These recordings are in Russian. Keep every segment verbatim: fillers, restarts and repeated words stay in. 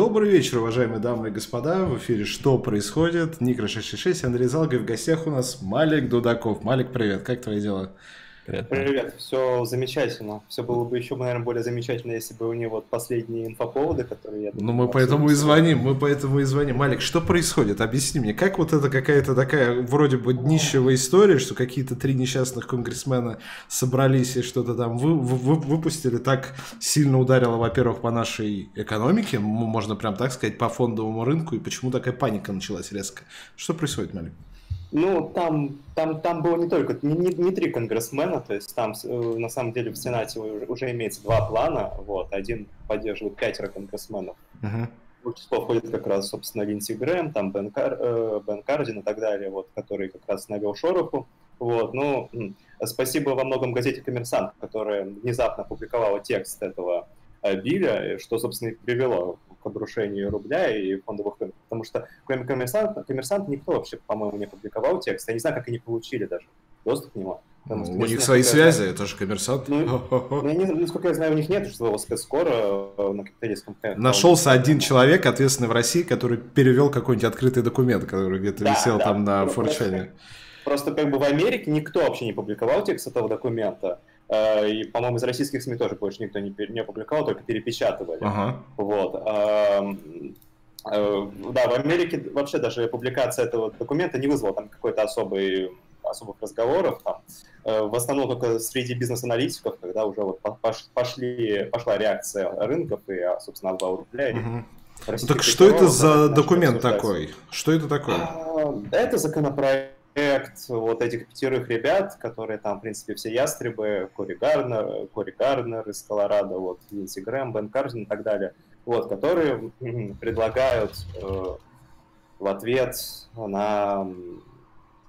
Добрый вечер, уважаемые дамы и господа. В эфире «Что происходит?». Никро шестьсот шестьдесят шесть, Андрей Залгов. В гостях у нас Малек Дудаков. Малек, привет. Как твои дела? Привет. Привет. Все замечательно. Все было бы еще, наверное, более замечательно, если бы у него вот последние инфоповоды, которые я... Ну, мы поэтому и звоним, мы поэтому и звоним. Малек, что происходит? Объясни мне, как вот это какая-то такая вроде бы днищевая история, что какие-то три несчастных конгрессмена собрались и что-то там вы, вы, выпустили, так сильно ударило, во-первых, по нашей экономике, можно прям так сказать, по фондовому рынку, и почему такая паника началась резко? Что происходит, Малек? Ну, там, там, там было не только, не, не, не три конгрессмена, то есть там на самом деле в Сенате уже, уже имеется два плана, вот, один поддерживает пятеро конгрессменов, uh-huh. в число входит как раз, собственно, Линдзи Грэм, там Бен, Кар, э, Бен Кардин и так далее, вот, который как раз навел шороху, вот, ну, спасибо во многом газете «Коммерсант», которая внезапно опубликовала текст этого билля, что, собственно, и привело к обрушению рубля и фондовых рынков. Потому что кроме коммерсанта, коммерсанта никто вообще, по-моему, не публиковал текст. Я не знаю, как они получили даже доступ к нему. Потому, ну, у них свои связи, это же коммерсант. Ну, ну, не, насколько я знаю, у них нет своего спецкора на капиталистском рынке. Нашелся один человек, ответственный в России, который перевел какой-нибудь открытый документ, который где-то да, висел да, там на форчане. Просто как бы в Америке никто вообще не публиковал текст этого документа. И, по-моему, из российских СМИ тоже больше никто не, не опубликовал, только перепечатывали. Uh-huh. Вот. А, а, да, в Америке вообще даже публикация этого документа не вызвала там какой-то особый, особых разговоров. Там. В основном только среди бизнес-аналитиков, когда уже вот пошли, пошла реакция рынков и, собственно, обвал рубля. Uh-huh. Так что это за документ такой? Что это такое? А, это законопроект. Проект вот этих пятерых ребят, которые там, в принципе, все ястребы, Кори Гарнер, Кори Гарнер из Колорадо, вот, Линдзи Грэм, Бен Кардин и так далее, вот, которые предлагают э, в ответ на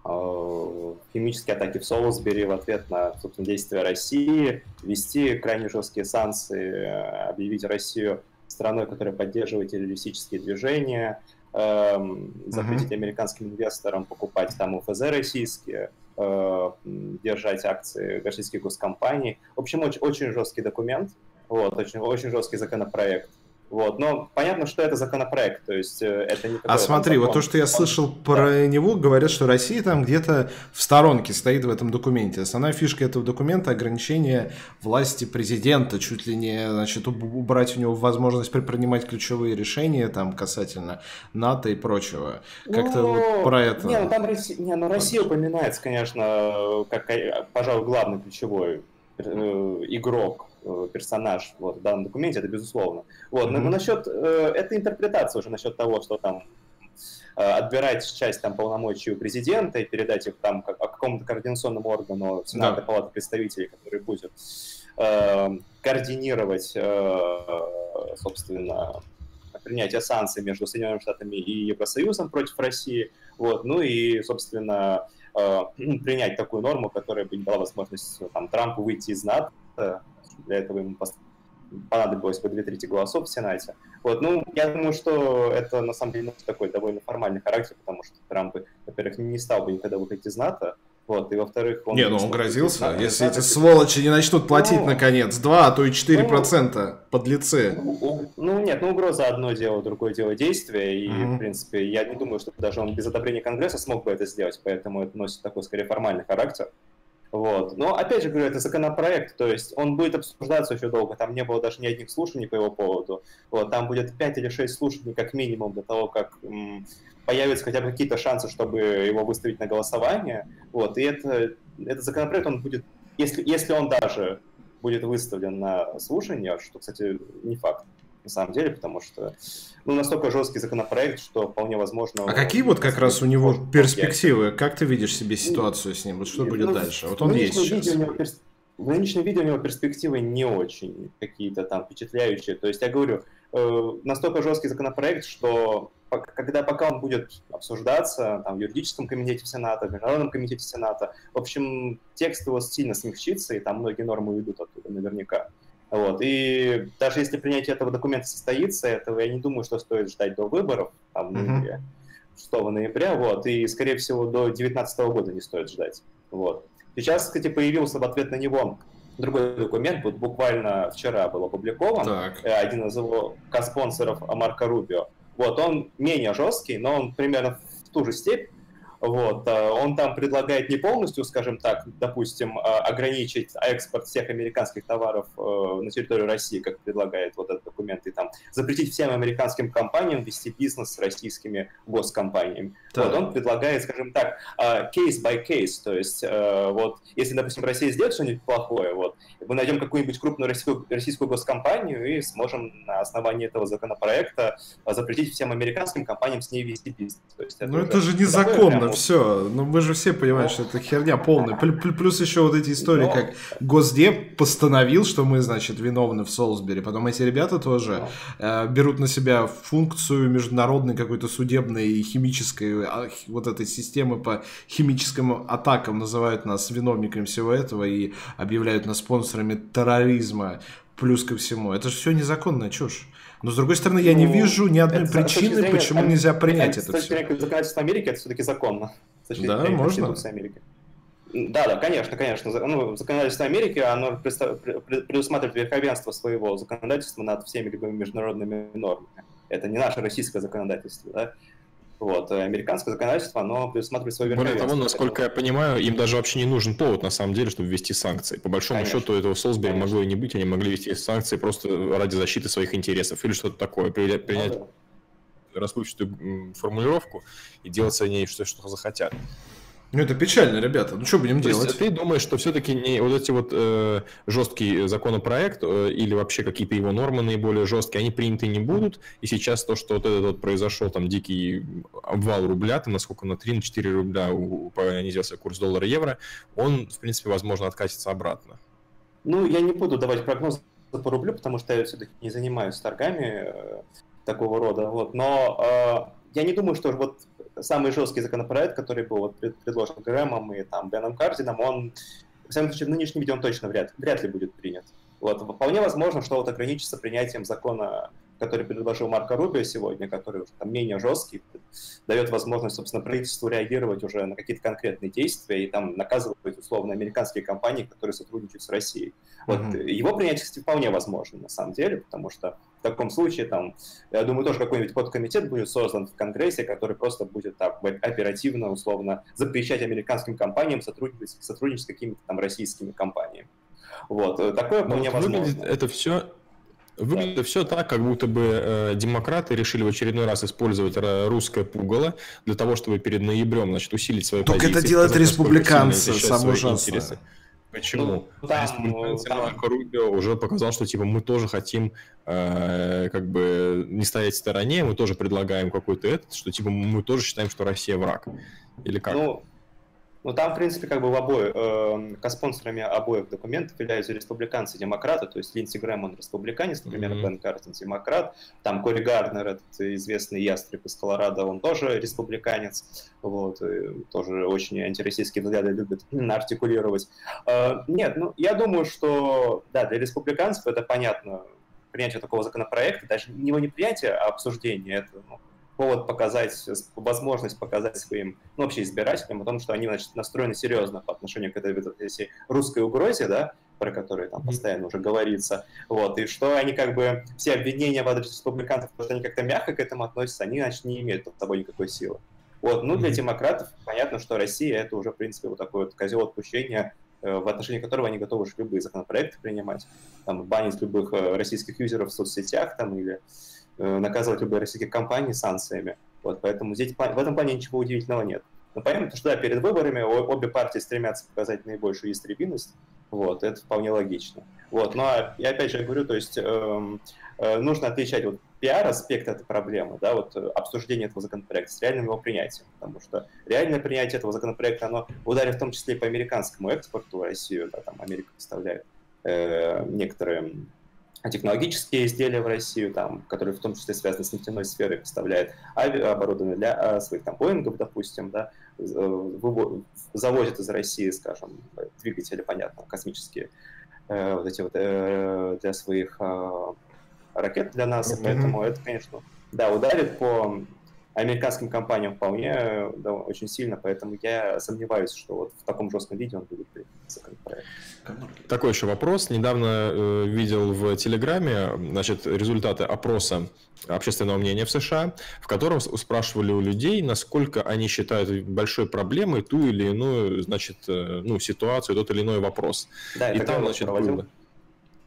э, химические атаки в Солсбери, в ответ на, собственно, действия России, ввести крайне жесткие санкции, объявить Россию страной, которая поддерживает террористические движения, запретить uh-huh. американским инвесторам покупать там ОФЗ российские, э, держать акции российских госкомпаний. В общем, очень, очень жесткий документ, вот, очень, очень жесткий законопроект. Вот, но понятно, что это законопроект, то есть это не... А смотри, закон. Вот то, что я слышал он... про да. него, говорят, что Россия там где-то в сторонке стоит в этом документе. Основная фишка этого документа – ограничение власти президента, чуть ли не, значит, убрать у него возможность принимать ключевые решения там касательно НАТО и прочего. Как-то ну, вот про это... Не, ну там Россия, не, ну, Россия упоминается, конечно, как, пожалуй, главный ключевой игрок, персонаж вот, в данном документе, это безусловно. Вот, mm-hmm. но насчет, э, это интерпретация уже насчет того, что там э, отбирать часть там, полномочий у президента и передать их там как, какому-то координационному органу Сената, yeah. Палаты представителей, который будет э, координировать, э, собственно, принятие санкций между Соединенными Штатами и Евросоюзом против России. Вот, ну и, собственно, э, принять такую норму, которая бы не дала возможность там, Трампу выйти из НАТО. Для этого ему понадобилось по две трети голосов в Сенате. Вот, ну, я думаю, что это, на самом деле, такой довольно формальный характер, потому что Трамп, во-первых, не стал бы никогда выходить из НАТО, вот, и, во-вторых... Он не, ну, он грозился, НАТО, если НАТО, эти сволочи не начнут платить, ну, наконец, два, а то и четыре процента, ну, подлецы. Ну, ну, нет, ну, угроза одно дело, другое дело действие, и, mm-hmm. в принципе, я не думаю, что даже он без одобрения Конгресса смог бы это сделать, поэтому это носит такой, скорее, формальный характер. Вот. Но, опять же, говорю, это законопроект, то есть он будет обсуждаться еще долго, там не было даже ни одних слушаний по его поводу, вот, там будет пять или шесть слушаний как минимум до того, как м- появятся хотя бы какие-то шансы, чтобы его выставить на голосование, вот, и это, этот законопроект, он будет, если, если он даже будет выставлен на слушание, что, кстати, не факт, на самом деле, потому что, ну, настолько жесткий законопроект, что вполне возможно... А какие вот как раз у него перспективы? Как ты видишь себе ситуацию с ним? Вот что будет ну, дальше? Вот он есть сейчас. Видео у него перс... В нынешнем видео у него перспективы не очень какие-то там впечатляющие. То есть, я говорю, э, настолько жесткий законопроект, что пока, когда пока он будет обсуждаться там, в юридическом комитете Сената, в Международном комитете Сената, в общем, текст его сильно смягчится, и там многие нормы уйдут оттуда наверняка. Вот. И даже если принятие этого документа состоится, этого я не думаю, что стоит ждать до выборов, там, uh-huh. шестого ноября, вот, и, скорее всего, до две тысячи девятнадцатого года не стоит ждать. Вот. Сейчас, кстати, появился в ответ на него другой документ, вот буквально вчера был опубликован, так. один из его коспонсоров Марко Рубио. Вот, он менее жесткий, но он примерно в ту же степь. Вот, он там предлагает не полностью, скажем так, допустим, ограничить экспорт всех американских товаров на территорию России, как предлагает вот этот документ, и там запретить всем американским компаниям вести бизнес с российскими госкомпаниями. Да. Вот, он предлагает, скажем так, case by case, то есть вот, если, допустим, Россия сделает что-нибудь плохое, вот, мы найдем какую-нибудь крупную российскую, российскую госкомпанию и сможем на основании этого законопроекта запретить всем американским компаниям с ней вести бизнес. То есть, это ну это же незаконно. Все, ну мы же все понимаем, что это херня полная. Плюс еще вот эти истории, но... как Госдеп постановил, что мы, значит, виновны в Солсбери. Потом эти ребята тоже э, берут на себя функцию международной какой-то судебной и химической а, вот этой системы по химическим атакам, называют нас виновниками всего этого и объявляют нас спонсорами терроризма. Плюс ко всему. Это же все незаконная чушь. Но, с другой стороны, я не ну, вижу ни одной причины, зрения, почему там, нельзя принять это все. С точки зрения законодательства Америки это все-таки законно. Да, можно. Да, да, конечно, конечно. Ну, законодательство Америки, оно предусматривает верховенство своего законодательства над всеми любыми международными нормами. Это не наше российское законодательство, да? Вот, американское законодательство, оно предусматривает свою верховенство. Более того, насколько я понимаю, им даже вообще не нужен повод, на самом деле, чтобы ввести санкции. По большому Конечно. счету, этого Солсбери Конечно. могло и не быть, они могли ввести санкции просто ради защиты своих интересов или что-то такое, принять ну, да. расплывчатую формулировку и делать с ней что, что захотят. Ну, это печально, ребята. Ну, что будем делать? То есть, ты думаешь, что все-таки не вот эти вот э, жесткий законопроект э, или вообще какие-то его нормы наиболее жесткие, они приняты не будут, и сейчас то, что вот этот вот произошел, там, дикий обвал рубля, там, насколько на три-четыре рубля понизился курс доллара-евро, он, в принципе, возможно, откатится обратно. Ну, я не буду давать прогнозы по рублю, потому что я все-таки не занимаюсь торгами э, такого рода, вот, но... Э... Я не думаю, что вот самый жесткий законопроект, который был вот предложен Грэмом и там Беном Кардином, он, в самом случае, в нынешнем виде он точно вряд, вряд ли будет принят. Вот. Вполне возможно, что вот ограничится принятием закона, который предложил Марко Рубио сегодня, который уже там менее жесткий, дает возможность, собственно, правительству реагировать уже на какие-то конкретные действия и там наказывать, условно, американские компании, которые сотрудничают с Россией. Вот. Mm-hmm. Его принятие, кстати, вполне возможно, на самом деле, потому что в таком случае, там, я думаю, тоже какой-нибудь подкомитет будет создан в Конгрессе, который просто будет так, оперативно, условно, запрещать американским компаниям сотрудничать, сотрудничать с какими-то там российскими компаниями. Вот, такое вполне возможно. Выглядит это все... Выглядит да. все так, как будто бы э, демократы решили в очередной раз использовать русское пугало для того, чтобы перед ноябрем, значит, усилить свои Только позиции. Только это делают республиканцы, самое ужасное. Почему? Ну, там, республиканцы там... Марко Рубио уже показал, что типа мы тоже хотим э, как бы не стоять в стороне, мы тоже предлагаем какой-то этот, что типа мы тоже считаем, что Россия враг. Или как? Ну... Ну, там, в принципе, как бы в обоих, э, коспонсорами обоих документов являются республиканцы и демократы, то есть Линдзи Грэм, он республиканец, например, mm-hmm. Бен Кардин демократ, там Кори Гарнер, этот известный ястреб из Колорадо, он тоже республиканец, вот, тоже очень антироссийские взгляды любит артикулировать. Э, нет, ну, я думаю, что, да, для республиканцев это понятно, принятие такого законопроекта, даже его не принятие, а обсуждение, это, ну, повод показать, возможность показать своим, ну, вообще избирателям о том, что они, значит, настроены серьезно по отношению к этой, этой русской угрозе, да, про которую там постоянно уже говорится, вот, и что они как бы, все обвинения в адрес республиканцев, потому что они как-то мягко к этому относятся, они, значит, не имеют под собой никакой силы. Вот, ну, для демократов понятно, что Россия это уже, в принципе, вот такой вот козел отпущения, в отношении которого они готовы уже любые законопроекты принимать, там, банить любых российских юзеров в соцсетях, там, или... наказывать любые российские компании санкциями. Вот, поэтому здесь в этом плане ничего удивительного нет. Но понятно, что да, перед выборами обе партии стремятся показать наибольшую истребимость. Вот, это вполне логично. Вот, но я опять же говорю, то есть эм, э, нужно отличать вот пиар-аспект этой проблемы, да, вот обсуждение этого законопроекта с реальным его принятием, потому что реальное принятие этого законопроекта, оно ударит в том числе и по американскому экспорту, Россию, да, там Америка поставляет э, некоторые... технологические изделия в Россию, там, которые в том числе связаны с нефтяной сферой, поставляет оборудование для своих там, Боингов, допустим, да, завозят из России, скажем, двигатели, понятно, космические, вот эти вот для своих ракет для нас, поэтому это, конечно, да, ударит по американским компаниям вполне, да, очень сильно, поэтому я сомневаюсь, что вот в таком жестком виде он будет приниматься как проект. Такой еще вопрос. Недавно э, видел в Телеграме, значит, результаты опроса общественного мнения в США, в котором спрашивали у людей, насколько они считают большой проблемой ту или иную, значит, э, ну, ситуацию, тот или иной вопрос. Да, и там, значит, было...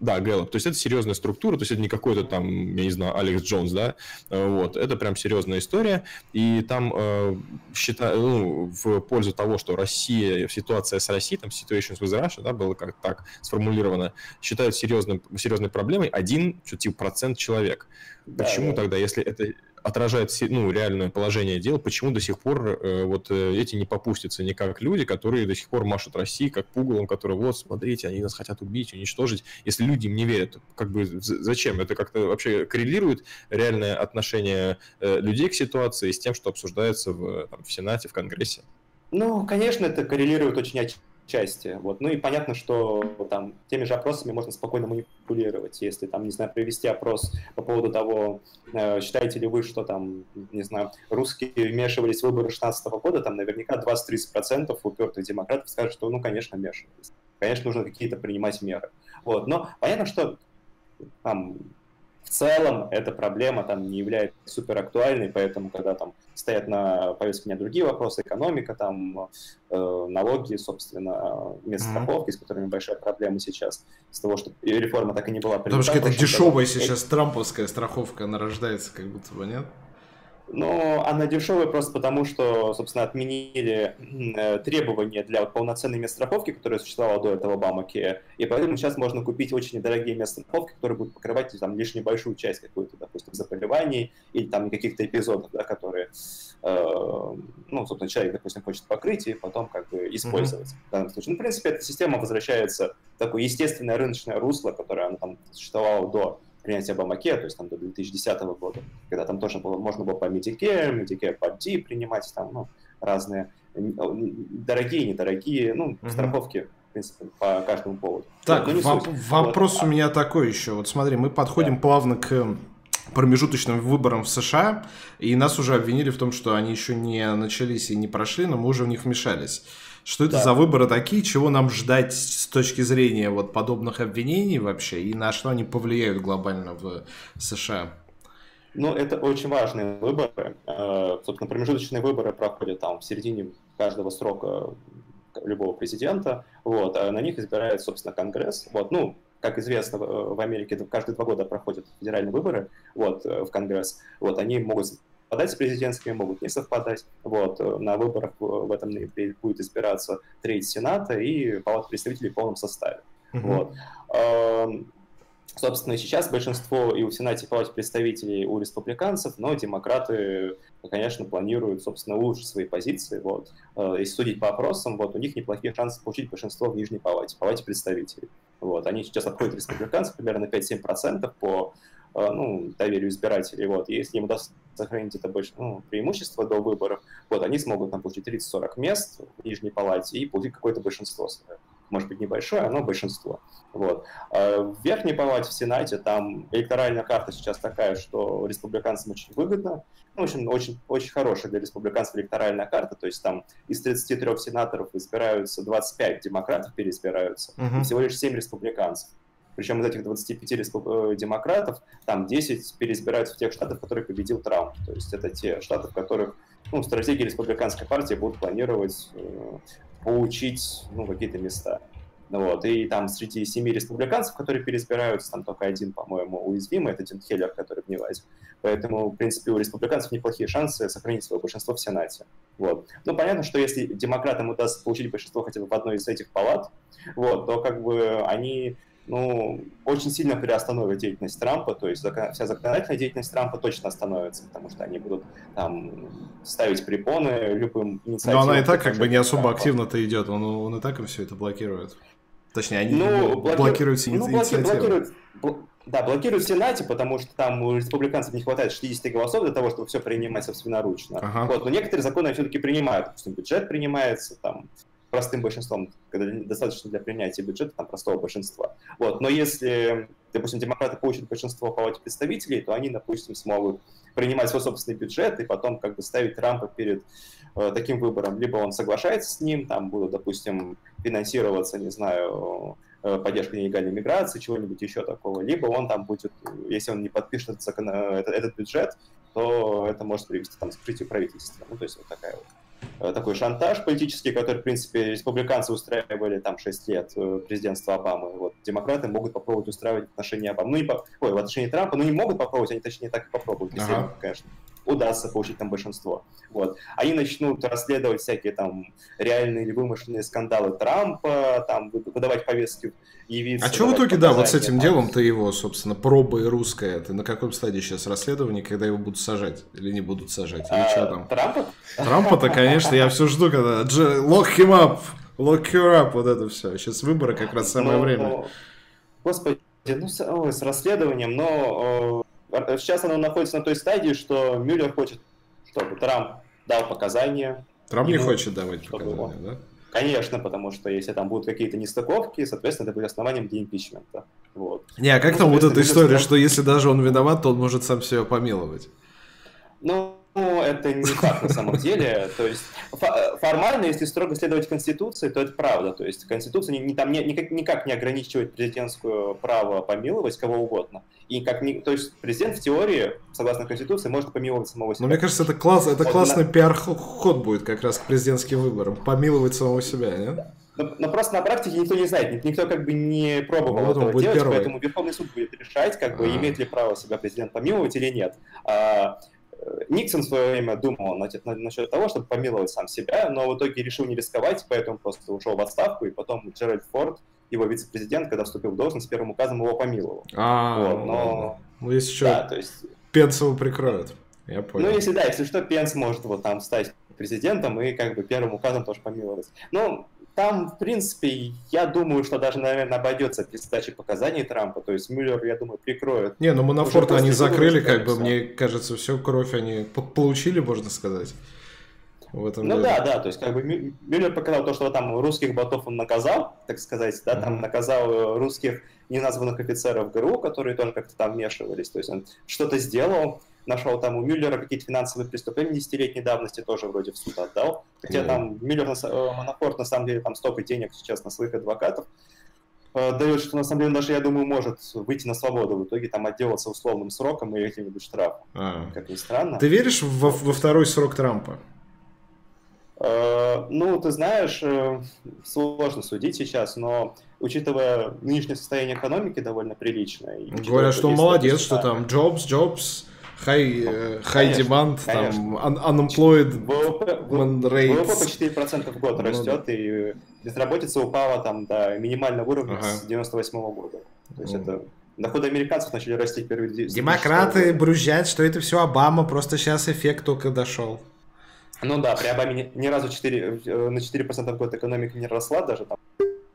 Да, Гэллоп. То есть это серьезная структура, то есть это не какой-то там, я не знаю, Алекс Джонс, да, вот, это прям серьезная история, и там э, считаю, ну, в пользу того, что Россия, ситуация с Россией, там, situations with Russia, да, было как-то так сформулировано, считают серьезным, серьезной проблемой один, что типа, процент человек. Да, почему да. тогда, если это отражает, ну, реальное положение дел, почему до сих пор э, вот э, эти не попустятся никак люди, которые до сих пор машут России как пугалом, которые вот, смотрите, они нас хотят убить, уничтожить. Если люди им не верят, как бы зачем? Это как-то вообще коррелирует реальное отношение э, людей к ситуации с тем, что обсуждается в, там, в Сенате, в Конгрессе? Ну, конечно, это коррелирует очень отчасти. Вот. Ну и понятно, что там теми же опросами можно спокойно манипулировать, если там, не знаю, провести опрос по поводу того, считаете ли вы, что там, не знаю, русские вмешивались в выборы две тысячи шестнадцатого года, там наверняка двадцать-тридцать процентов упертых демократов скажут, что, ну, конечно, вмешивались. Конечно, нужно какие-то принимать меры. Вот. Но понятно, что там, в целом эта проблема там, не является суперактуальной, поэтому, когда там стоят на повестке меня другие вопросы, экономика, там, э, налоги, собственно, медстраховки, mm-hmm. с которыми большая проблема сейчас, с того, что реформа так и не была принята. Потому что это дешевая году. Сейчас трамповская страховка, она рождается как будто бы, нет? Ну, она дешевая просто потому, что, собственно, отменили э, требования для вот, полноценной медстраховки, которая существовала до этого в Обамакере, и поэтому сейчас можно купить очень недорогие медстраховки, которые будут покрывать там, лишь небольшую часть какую-то, допустим, заболеваний или там каких-то эпизодов, да, которые, э, ну, собственно, человек, допустим, хочет покрыть и потом как бы использовать mm-hmm. в данном случае. Ну, в принципе, эта система возвращается в такое естественное рыночное русло, которое она там существовала до принятие Обамакея, то есть там до две тысячи десятого года, когда там тоже было, можно было по Medicare, Medicare Part D принимать, там, ну, разные дорогие, недорогие, ну, mm-hmm. страховки, в принципе, по каждому поводу. Так, вот, воп- вопрос вот. у меня такой еще. Вот смотри, мы подходим да. плавно к промежуточным выборам в США, и нас уже обвинили в том, что они еще не начались и не прошли, но мы уже в них вмешались. Что это да. за выборы такие, чего нам ждать с точки зрения вот подобных обвинений вообще, и на что они повлияют глобально в США? Ну, это очень важные выборы. Собственно, промежуточные выборы проходят там в середине каждого срока любого президента, вот, а на них избирает, собственно, Конгресс. Вот, ну, как известно, в Америке каждые два года проходят федеральные выборы, вот, в Конгресс. Вот, они могут совпадать с президентскими, могут не совпадать. Вот, на выборах в этом ноябре будет избираться треть Сената и Палата представителей в полном составе. Mm-hmm. Вот. Собственно, сейчас большинство и у Сената, и в Палате представителей у республиканцев, но демократы, конечно, планируют, собственно, улучшить свои позиции. Вот. Если судить по опросам, вот, у них неплохие шансы получить большинство в Нижней Палате, Палате представителей. Вот. Они сейчас обходят республиканцев примерно пять-семь процентов по, ну, доверию избирателей. Вот. И если им удастся сохранить это больше, ну, преимущество до выборов, вот, они смогут там получить тридцать-сорок мест в Нижней Палате и получить какое-то большинство свое. Может быть, небольшое, но большинство. Вот. В Верхней Палате, в Сенате, там электоральная карта сейчас такая, что республиканцам очень выгодно. Ну, в общем, очень, очень хорошая для республиканцев электоральная карта. То есть там из тридцати трёх сенаторов избираются двадцать пять демократов, переизбираются, uh-huh. и всего лишь семь республиканцев. Причем из этих двадцати пяти респуб... демократов, там десять переизбираются в тех штатах, в которых победил Трамп. То есть это те штаты, в которых, ну, стратегии республиканской партии будут планировать э, получить, ну, какие-то места. Вот. И там среди семи республиканцев, которые переизбираются, там только один, по-моему, уязвимый, это Дин Хеллер, который в Неваде. Поэтому, в принципе, у республиканцев неплохие шансы сохранить свое большинство в Сенате. Вот. Ну, понятно, что если демократам удастся получить большинство хотя бы в одной из этих палат, вот, то как бы они... Ну, очень сильно приостановит деятельность Трампа, то есть вся законодательная деятельность Трампа точно остановится, потому что они будут там ставить препоны любым инициативам. Но она и так как бы не особо Трампа. активно-то идет, он, он и так им все это блокирует. Точнее, они ну, блокируют, блокируют ну, инициативы. Блокируют, бл- да, блокируют в Сенате, потому что там у республиканцев не хватает шестидесяти голосов для того, чтобы все принимать собственноручно. Ага. Вот, но некоторые законы все-таки принимают, допустим, бюджет принимается, там... простым большинством, когда достаточно для принятия бюджета там, простого большинства. Вот. Но если, допустим, демократы получат большинство в Палате представителей, то они, допустим, смогут принимать свой собственный бюджет и потом как бы ставить Трампа перед э, таким выбором. Либо он соглашается с ним, там будут, допустим, финансироваться, не знаю, э, поддержка нелегальной миграции, чего-нибудь еще такого. Либо он там будет, если он не подпишет этот, закон, этот, этот бюджет, то это может привести там, к закрытию правительства. Ну, то есть вот такая вот. Такой шантаж политический, который, в принципе, республиканцы устраивали там шесть лет президентства Обамы. Вот. Демократы могут попробовать устраивать в отношении Обамы. Ну, не по... Ой, в отношении Трампа, ну, не могут попробовать, они, точнее, так и попробуют. Если, ага. конечно, удастся получить там большинство. Вот. Они начнут расследовать всякие там реальные или вымышленные скандалы Трампа, там, выдавать повестки явиться. А что в итоге, да, вот с этим там... делом-то его, собственно, проба и русская, ты на каком стадии сейчас расследование, когда его будут сажать? Или не будут сажать? Или а, что там? Трампа? Трампа-то, конечно, я все жду, когда... Lock him up! Lock her up! Вот это все. Сейчас выборы как раз самое но, время. Но... Господи, ну с, ой, с расследованием, но... Э, сейчас оно находится на той стадии, что Мюллер хочет, чтобы Трамп дал показания. Трамп ему, не хочет давать показания, он... да? Конечно, потому что если там будут какие-то нестыковки, соответственно, это будет основанием для импичмента. Вот. Не, а как ну, там вот эта история, что если даже он виноват, то он может сам себя помиловать? Ну, это не так на самом деле. То есть формально, если строго следовать Конституции, то это правда. То есть Конституция не, там не, никак, никак не ограничивает президентское право помиловать кого угодно. И как ни, то есть президент в теории, согласно Конституции, может помиловать самого себя. Но мне кажется, это, класс, это вот классный на... пиар-ход будет как раз к президентским выборам. Помиловать самого себя, нет? Но, но просто на практике никто не знает, никто как бы не пробовал вот этого делать, первый. Поэтому Верховный суд будет решать, как а. бы, имеет ли право себя президент помиловать или нет. А, Никсон в свое время думал насчет, насчет того, чтобы помиловать сам себя, но в итоге решил не рисковать, поэтому просто ушел в отставку, и потом Джеральд Форд, его вице-президент, когда вступил в должность, первым указом его помиловал. А, вот, но... ну если что, да, то есть... Пенс его прикроют, я понял. Ну если да, если что, Пенс может вот там стать президентом и как бы первым указом тоже помиловать. Ну, там, в принципе, я думаю, что даже, наверное, обойдется без сдачи показаний Трампа, то есть Мюллер, я думаю, прикроет. Не, ну Манафорта они закрыли, как все. бы, мне кажется, все, кровь они получили, можно сказать. В этом ну деле. да, да, то есть как бы Мюллер показал то, что там русских ботов он наказал, так сказать, да, mm-hmm. там наказал русских неназванных офицеров ГРУ, которые тоже как-то там вмешивались, то есть он что-то сделал, нашел там у Мюллера какие-то финансовые преступления десятилетней давности, тоже вроде в суд отдал, хотя mm-hmm. там Мюллер, Манафорт на самом деле там столько денег сейчас на своих адвокатов дает, что на самом деле даже, я думаю, может выйти на свободу, в итоге там отделаться условным сроком или каким-нибудь штрафом, mm-hmm. как ни странно. Ты веришь во, во второй срок Трампа? Ну, ты знаешь, сложно судить сейчас, но учитывая нынешнее состояние экономики довольно приличное. Говорят, что он молодец, что там jobs, jobs, high, high demand, там unemployed rate. ВВП по четыре процента в год растет, и безработица упала там до минимального уровня с девяносто восьмого года. То есть это... Доходы американцев начали расти первые... Демократы брюзжат, что это все Обама, просто сейчас эффект только дошел. Ну да, при Обаме ни разу четыре, на четыре процента в год экономика не росла, даже там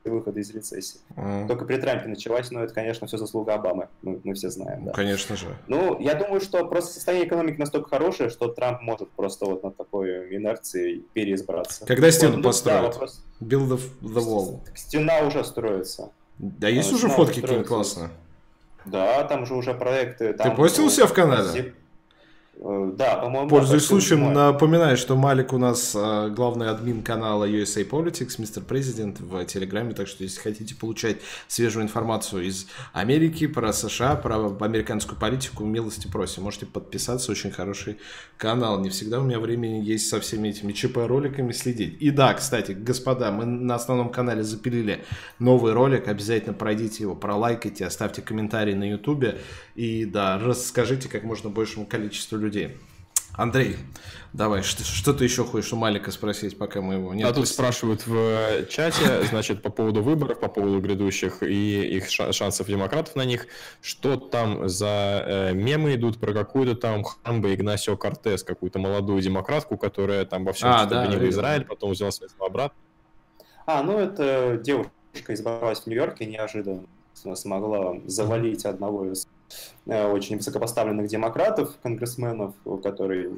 выхода из рецессии. Mm. Только при Трампе началась, но это, конечно, все заслуга Обамы, мы, мы все знаем. Да. Конечно же. Ну, я думаю, что просто состояние экономики настолько хорошее, что Трамп может просто вот на такой инерции переизбраться. Когда стену вот, построят? Да, вопрос... Build the, the wall. Стена уже строится. Да есть уже фотки, какие классные? Да, там же уже проекты. Там... Ты постил у себя в канале? Да, по-моему... Пользуясь случаем, напоминаю, что Малек у нас э, главный админ канала ю эс эй Politics, мистер Президент в Телеграме, так что если хотите получать свежую информацию из Америки, про США, про американскую политику, милости просим, можете подписаться, очень хороший канал, не всегда у меня времени есть со всеми этими ЧП-роликами следить. И да, кстати, господа, мы на основном канале запилили новый ролик, обязательно пройдите его, пролайкайте, оставьте комментарий на ютубе и да, расскажите как можно большему количеству людей. Людей. Андрей, давай, что, что ты еще хочешь у Малека спросить, пока мы его не отпустим? А тут спрашивают в чате, значит, по поводу выборов, по поводу грядущих и их шансов демократов на них, что там за э, мемы идут про какую-то там Хамбе Игнасио Кортес, какую-то молодую демократку, которая там во всем а, да, в Израиль, потом взяла свои слова обратно. А, ну это девушка избралась в Нью-Йорке неожиданно, смогла завалить одного из очень высокопоставленных демократов, конгрессменов, который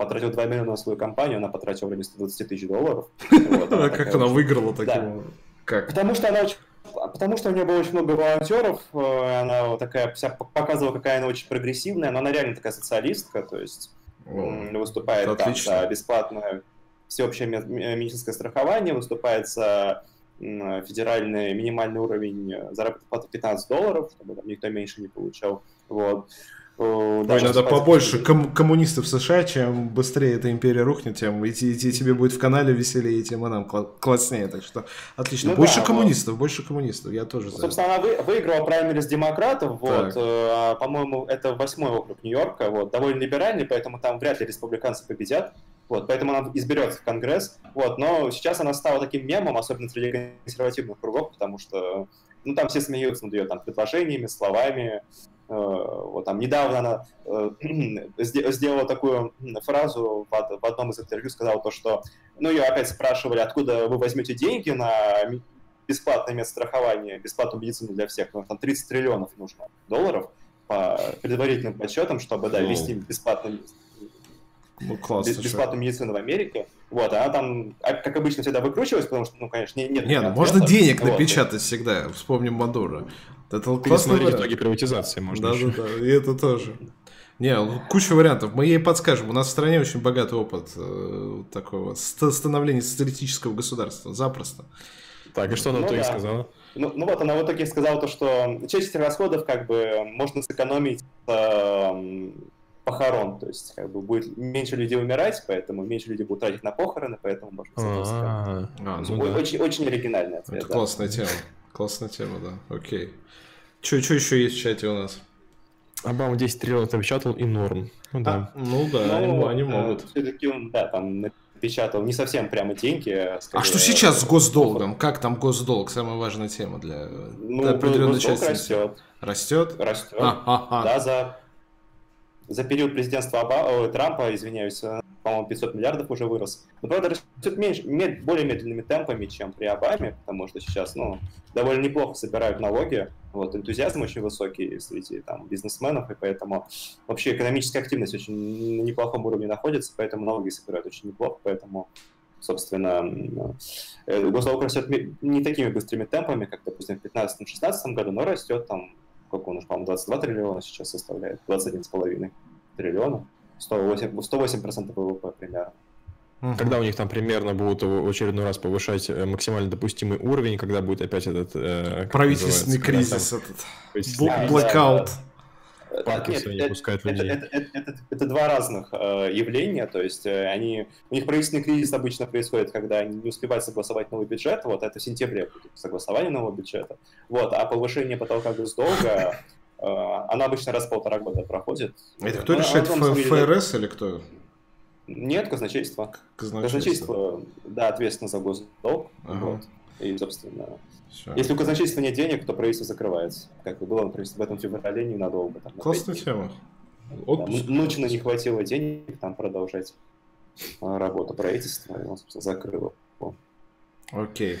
потратил два миллиона на свою компанию, она потратила время сто двадцать тысяч долларов. Как она выиграла таким? Потому что она очень... Потому что у нее было очень много волонтеров, она такая вся показывала, какая она очень прогрессивная, но она реально такая социалистка, то есть О, выступает там за бесплатное всеобщее медицинское страхование, выступает за федеральный минимальный уровень заработной платы пятнадцать долларов, чтобы там никто меньше не получал. Вот. Ой, даже надо побольше ком- коммунистов в США, чем быстрее эта империя рухнет, тем и, и, и тебе будет в канале веселее, тем и нам кла- класснее, так что отлично. Ну, больше да, коммунистов, вот. больше коммунистов, я тоже. Ну, собственно, она вы, выиграла праймерис демократов, вот, э, по-моему, это восьмой округ Нью-Йорка, вот, довольно либеральный, поэтому там вряд ли республиканцы победят, вот, поэтому она изберется в Конгресс, вот, но сейчас она стала таким мемом, особенно среди консервативных кругов, потому что, ну, там все смеются над ее там предложениями, словами. Вот, там, недавно она э, сделала такую фразу в одном из интервью, сказала то, что, ну, ее опять спрашивали, откуда вы возьмете деньги на бесплатное медстрахование, бесплатную медицину для всех, потому что там тридцать триллионов нужно долларов по предварительным подсчетам, чтобы, да, ввести бесплатную, ну, класс, бесплатную медицину в Америке. Вот, она там, как обычно, всегда выкручивалась, потому что, ну, конечно, нет... Не, ну, можно денег вот напечатать всегда, вспомним Мадуро. Это классно. Пересмотреть итоги приватизации можно. Да-да-да, и это тоже. Не, ну, куча вариантов, мы ей подскажем. У нас в стране очень богатый опыт э, такого становления социалистического государства, запросто. Так, и что она ну, в итоге да. сказала? Ну, ну вот, она в итоге сказала то, что часть расходов как бы можно сэкономить э, похорон, то есть как бы будет меньше людей умирать, поэтому меньше людей будут тратить на похороны, поэтому можно сэкономить. Очень, очень оригинальная тема. Это да. классная тема. Классная тема, да. Окей. Че, че еще есть в чате у нас? Обама десять триллионов напечатал и норм. Ну да. А, ну да, ну, они, они могут. Все-таки он, да, там напечатал не совсем прямо деньги. Скорее... А что сейчас с госдолгом? Как там госдолг? Самая важная тема для, ну, для определенной части. Растет. Растет? Растет. А, а, а. Да, за, за период президентства Оба... Трампа, извиняюсь, по-моему, пятьсот миллиардов уже вырос. Но, правда, растет меньше, мед, более медленными темпами, чем при Обаме, потому что сейчас, ну, довольно неплохо собирают налоги. Вот, энтузиазм очень высокий среди там бизнесменов, и поэтому вообще экономическая активность очень на неплохом уровне находится, поэтому налоги собирают очень неплохо, поэтому, собственно, госдолг растет не такими быстрыми темпами, как, допустим, в пятнадцатом-шестнадцатом году, но растет там, сколько он уже, по-моему, двадцать два триллиона сейчас составляет, двадцать один целых пять триллиона. сто восемь процентов ВВП примерно. Когда у них там примерно будут в очередной раз повышать максимально допустимый уровень, когда будет опять этот... Э, правительственный кризис, там, этот блэкаут. Да, да. Нет, это, это, это, это, это, это два разных э, явления, то есть э, они, у них правительственный кризис обычно происходит, когда они не успевают согласовать новый бюджет, вот это в сентябре будет согласование нового бюджета, вот, а повышение потолка госдолга... Она обычно раз в полтора года проходит. Это кто Но решает, ФРС или кто? Нет, казначейство. Казначейство, казначейство да, ответственно за госдолг. Ага. Вот. И, собственно, Все. если у казначейства нет денег, то правительство закрывается. Как и было, например, в этом феврале ненадолго. Там, Классная опять... тема. Отпуск. Да, Нучно не хватило денег там продолжать работу правительства, и он, собственно, закрыло. Окей.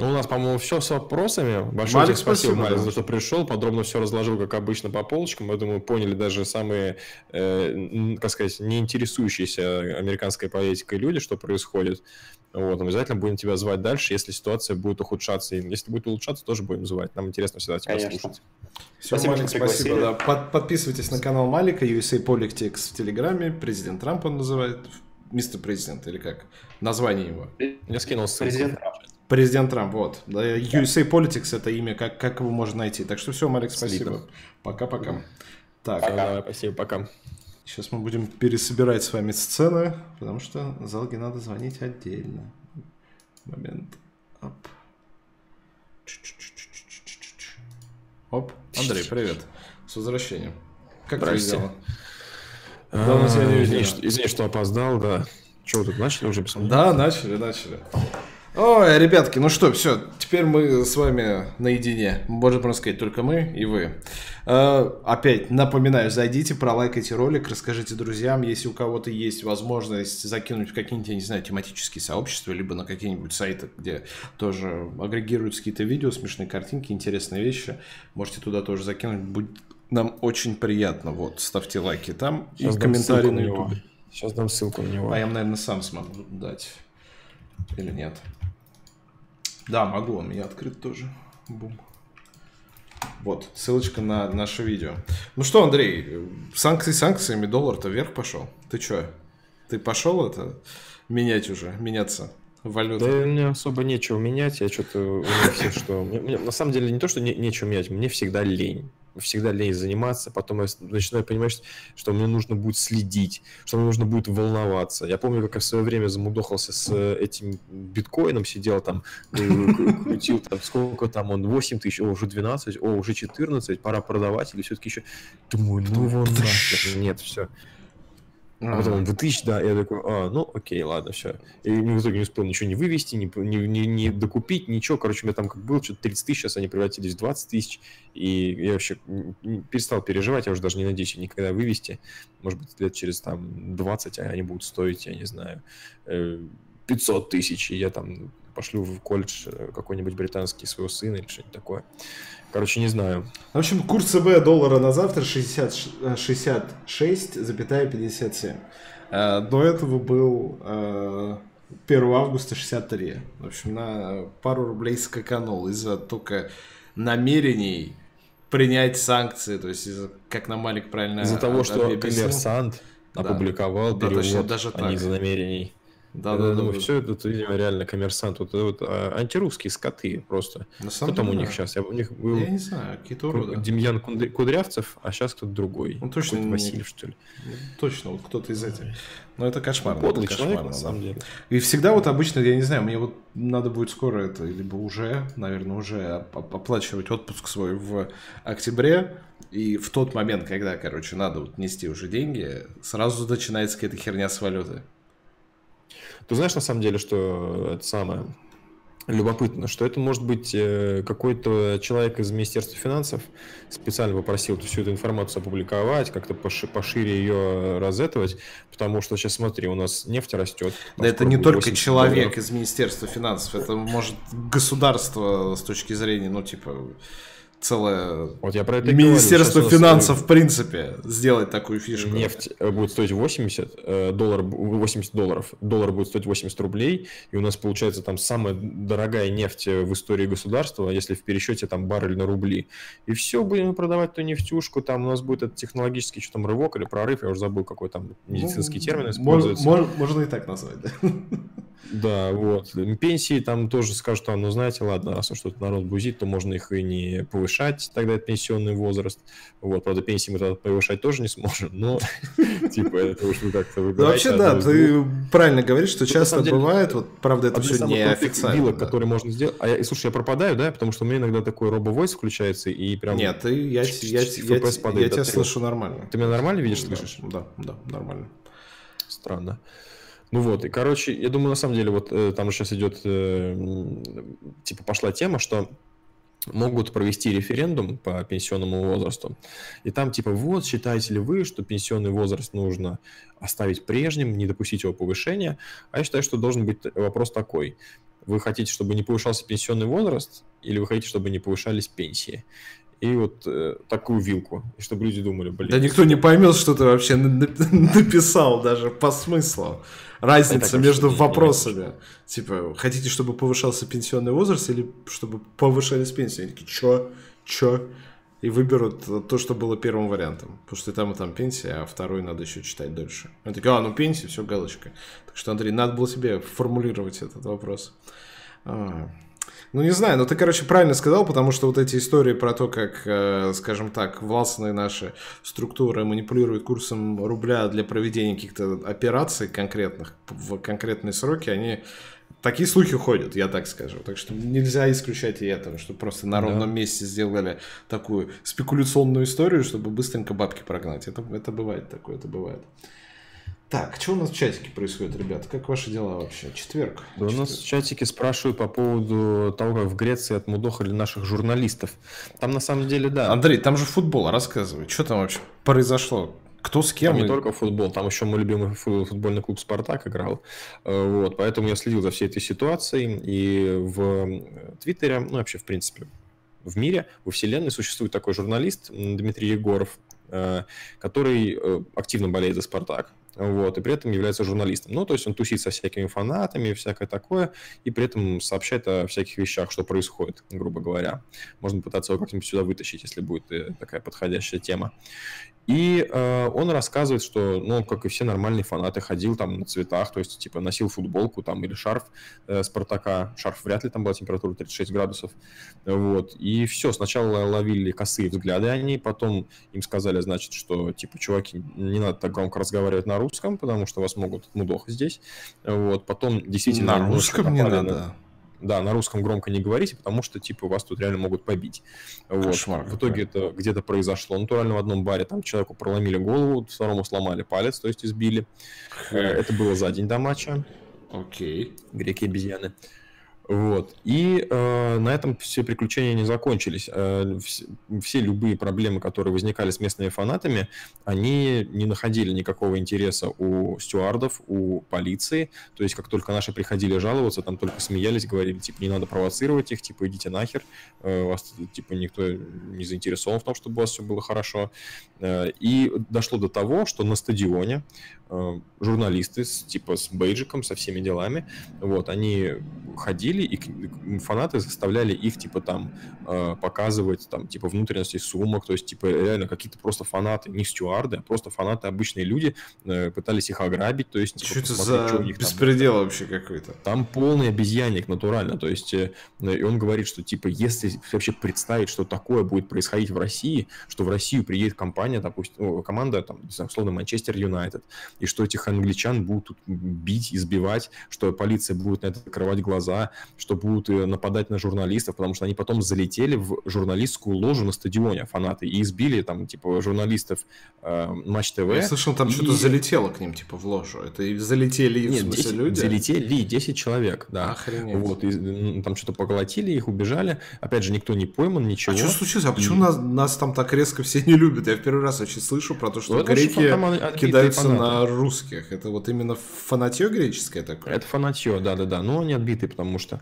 Ну, у нас, по-моему, все с вопросами. Большое Малек, спасибо, Малек, за что пришел, подробно все разложил, как обычно, по полочкам. Я думаю, поняли даже самые, э, как сказать, не интересующиеся американской политикой люди, что происходит. Вот, обязательно будем тебя звать дальше, если ситуация будет ухудшаться. И если будет улучшаться, тоже будем звать. Нам интересно всегда тебя Конечно. слушать. Все, спасибо, Малек, спасибо. Да. Под, подписывайтесь на канал Малека, ю эс эй Politics в Телеграме, президент Трамп он называет, мистер Президент, или как? Название его. Я скинул ссылку. Президент Трамп. Президент Трамп, вот. ю эс эй Politics – это имя, как, как его можно найти. Так что все, Малек, спасибо. Пока-пока. Так, пока. Спасибо, пока. Сейчас мы будем пересобирать с вами сцены, потому что Залге надо звонить отдельно. Момент. Оп. Оп. Андрей, привет. С возвращением. Как ты сделал? Извини, что опоздал, да. Чего тут, начали уже писать? Да, начали, начали. Ой, ребятки, ну что, все, теперь мы с вами наедине. Можно просто сказать, только мы и вы. Э, опять напоминаю, зайдите, пролайкайте ролик, расскажите друзьям, если у кого-то есть возможность закинуть в какие-нибудь, я не знаю, тематические сообщества, либо на какие-нибудь сайты, где тоже агрегируются какие-то видео, смешные картинки, интересные вещи. Можете туда тоже закинуть, будет нам очень приятно. Вот, ставьте лайки там Сейчас и комментарии на ютубе. Сейчас дам ссылку на него. А я, наверное, сам смогу дать. Или нет? Да, могу, он у меня открыт тоже. Бум. Вот, ссылочка на наше видео. Ну что, Андрей, санкции санкциями, доллар-то вверх пошел. Ты чё? Ты пошел это менять уже, меняться? Валюта. Да мне особо нечего менять, я что-то... что... На самом деле не то, что не, нечего менять, мне всегда лень. Всегда лень заниматься, потом я начинаю понимать, что мне нужно будет следить, что мне нужно будет волноваться. Я помню, как я в свое время замудохался с этим биткоином, сидел там, крутил там, сколько там он, восемь тысяч, о, уже двенадцать, о, уже четырнадцать, пора продавать, или все-таки еще... Думаю, ну его нахер, нет, все. А потом он две тысячи, да, я такой, а, ну окей, ладно, все. И в итоге не успел ничего не вывести, не, не, не докупить, ничего. Короче, у меня там как было, что-то тридцать тысяч, сейчас они превратились в двадцать тысяч. И я вообще перестал переживать, я уже даже не надеюсь их никогда вывести. Может быть, лет через там двадцать они будут стоить, я не знаю, пятьсот тысяч. И я там пошлю в колледж какой-нибудь британский своего сына или что-нибудь такое. Короче, не знаю. В общем, курс ЦБ доллара на завтра шестьдесят шесть целых пятьдесят семь сотых. До этого был первого августа шестьдесят три. В общем, на пару рублей скаканул из-за только намерений принять санкции. То есть, как нам Малек правильно объяснил. Из-за того, что Коммерсант опубликовал да. перевод, да, точно, даже а не из-за намерений. Да, да, думаю, да, все это, видимо, реально Коммерсант. Вот, вот антирусские скоты просто. На самом кто деле, там у них да. сейчас? Я, у них был, я не знаю, какие-то уроды. Демьян Кудрявцев, а сейчас кто-то другой. Ну, точно не... Васильев, что ли. Точно, вот кто-то из этих. Но это кошмар. Ну, подлый кошмар, человек, на самом деле. И всегда вот обычно, я не знаю, мне вот надо будет скоро это, либо уже, наверное, уже оплачивать отпуск свой в октябре. И в тот момент, когда, короче, надо вот нести уже деньги, сразу начинается какая-то херня с валюты. Ты знаешь, на самом деле, что это самое любопытно, что это может быть какой-то человек из Министерства финансов специально попросил всю эту информацию опубликовать, как-то пошире ее разэтовать, потому что сейчас смотри, у нас нефть растет. Да это не только человек из Министерства финансов, это может государство с точки зрения, ну типа... Целое вот я про это министерство говорю, финансов, в принципе, сделать такую фишку. Нефть будет стоить восемьдесят, доллар, восемьдесят долларов, доллар будет стоить восемьдесят рублей, и у нас получается там самая дорогая нефть в истории государства, если в пересчете там баррель на рубли. И все, будем продавать ту нефтюшку, там у нас будет этот технологический что там рывок или прорыв, я уже забыл, какой там медицинский ну, термин используется. Можно, можно и так назвать, да. Да, вот. Пенсии там тоже скажут, что, ну, знаете, ладно, раз уж тут народ бузит, то можно их и не повышать, тогда это пенсионный возраст. Вот, правда, пенсии мы тогда повышать тоже не сможем, но типа это уж вы как-то выбираете. Вообще, да, ты правильно говоришь, что часто бывает, вот, правда, это все неофициально. Которые можно сделать. А, слушай, я пропадаю, да, потому что у меня иногда такой робо-войс включается и прям... Нет, я тебя слышу нормально. Ты меня нормально видишь, слышишь? Да, да, нормально. Странно. Ну вот, и, короче, я думаю, на самом деле, вот э, там же сейчас идет, э, типа, пошла тема, что могут провести референдум по пенсионному возрасту, и там, типа, вот, считаете ли вы, что пенсионный возраст нужно оставить прежним, не допустить его повышения, а я считаю, что должен быть вопрос такой. Вы хотите, чтобы не повышался пенсионный возраст, или вы хотите, чтобы не повышались пенсии? И вот э, такую вилку, чтобы люди думали, блин. Да никто не поймет, что ты вообще написал даже по смыслу. Разница между вопросами. Типа, хотите, чтобы повышался пенсионный возраст или чтобы повышались пенсии? Они такие, чё? Чё? И выберут то, что было первым вариантом. Потому что и там, и там пенсия, а второй надо еще читать дольше. Они такие, а, ну пенсия, все, галочка. Так что, Андрей, надо было себе формулировать этот вопрос. А-а-а. Ну, не знаю, но ты, короче, правильно сказал, потому что вот эти истории про то, как, э, скажем так, властные наши структуры манипулируют курсом рубля для проведения каких-то операций конкретных в конкретные сроки, они... Такие слухи ходят, я так скажу. Так что нельзя исключать и этого, что просто на ровном да. месте сделали такую спекуляционную историю, чтобы быстренько бабки прогнать. Это, это бывает такое, это бывает. Так, что у нас в чатике происходит, ребята? Как ваши дела вообще? Четверг? Да у нас в чатике спрашивают по поводу того, как в Греции отмудохали наших журналистов. Там на самом деле, да. Андрей, там же футбол, рассказывай. Что там вообще произошло? Кто с кем? Там не только футбол, там еще мой любимый футбольный клуб «Спартак» играл. Вот, поэтому я следил за всей этой ситуацией. И в Твиттере, ну вообще в принципе в мире, во вселенной существует такой журналист Дмитрий Егоров, который активно болеет за «Спартак». вот, и при этом является журналистом. Ну, то есть он тусит со всякими фанатами, всякое такое, и при этом сообщает о всяких вещах, что происходит, грубо говоря. Можно пытаться его как-нибудь сюда вытащить, если будет такая подходящая тема. И э, он рассказывает, что, ну, как и все нормальные фанаты, ходил там на цветах, то есть, типа, носил футболку там или шарф э, Спартака. Шарф вряд ли, там была температура тридцать шесть градусов. Вот. И все, сначала ловили косые взгляды они, потом им сказали, значит, что, типа, чуваки, не надо так громко разговаривать на русском, потому что вас могут мудохать здесь. Вот. Потом действительно... На русском не надо. На... Да, на русском громко не говорите, потому что, типа, вас тут реально могут побить. Вот. В итоге это где-то произошло. Натурально в одном баре там человеку проломили голову, второму сломали палец, то есть избили. Это было за день до матча. Окей. Греки-обезьяны. Вот. И э, на этом все приключения не закончились. Э, все, все любые проблемы, которые возникали с местными фанатами, они не находили никакого интереса у стюардов, у полиции. То есть, как только наши приходили жаловаться, там только смеялись, говорили, типа, не надо провоцировать их, типа, идите нахер. Э, вас, типа, никто не заинтересован в том, чтобы у вас все было хорошо. Э, и дошло до того, что на стадионе э, журналисты, с, типа, с бейджиком, со всеми делами, вот, они ходили, и фанаты заставляли их, типа, там, э, показывать, там, типа, внутренности сумок, то есть, типа, реально какие-то просто фанаты, не стюарды, а просто фанаты, обычные люди, э, пытались их ограбить, то есть... Типа, что это за беспредел там, вообще какой-то? Там полный обезьянник, натурально, то есть, э, и он говорит, что, типа, если вообще представить, что такое будет происходить в России, что в Россию приедет компания, допустим, команда, там, условно, Манчестер Юнайтед, и что этих англичан будут тут бить, избивать, что полиция будет на это закрывать глаза, что будут нападать на журналистов, потому что они потом залетели в журналистскую ложу на стадионе, фанаты, и избили там, типа, журналистов э, Матч ТВ. Я слышал, там и... что-то залетело к ним, типа, в ложу. Это и залетели, и, нет, в смысле, люди? Залетели десять человек, да. Охренеть. Вот, и, там что-то поглотили, их убежали. Опять же, никто не пойман, ничего. А что случилось? А почему и... нас, нас там так резко все не любят? Я в первый раз очень слышу про то, что вот греки это, что кидаются на русских. Это вот именно фанатье греческое такое? Это фанатье, да-да-да. Но они отбиты, потому что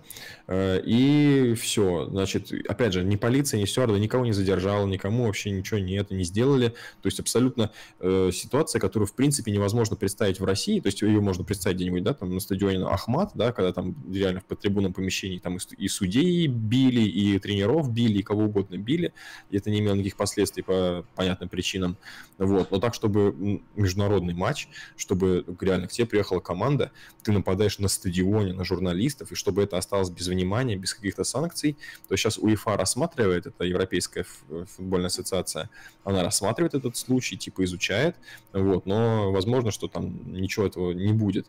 и все, значит, опять же, ни полиция, ни стюарды никого не задержала, никому вообще ничего нет, не сделали, то есть абсолютно э, ситуация, которую, в принципе, невозможно представить в России, то есть ее можно представить где-нибудь, да, там на стадионе Ахмат, да, когда там реально по трибунам помещений там и, и судей били, и тренеров били, и кого угодно били, и это не имело никаких последствий по понятным причинам, вот, но так, чтобы международный матч, чтобы реально к тебе приехала команда, ты нападаешь на стадионе, на журналистов, и чтобы это осталось без внимания, без каких-то санкций, то сейчас УЕФА рассматривает, это Европейская футбольная ассоциация, она рассматривает этот случай, типа изучает, вот, но возможно, что там ничего этого не будет.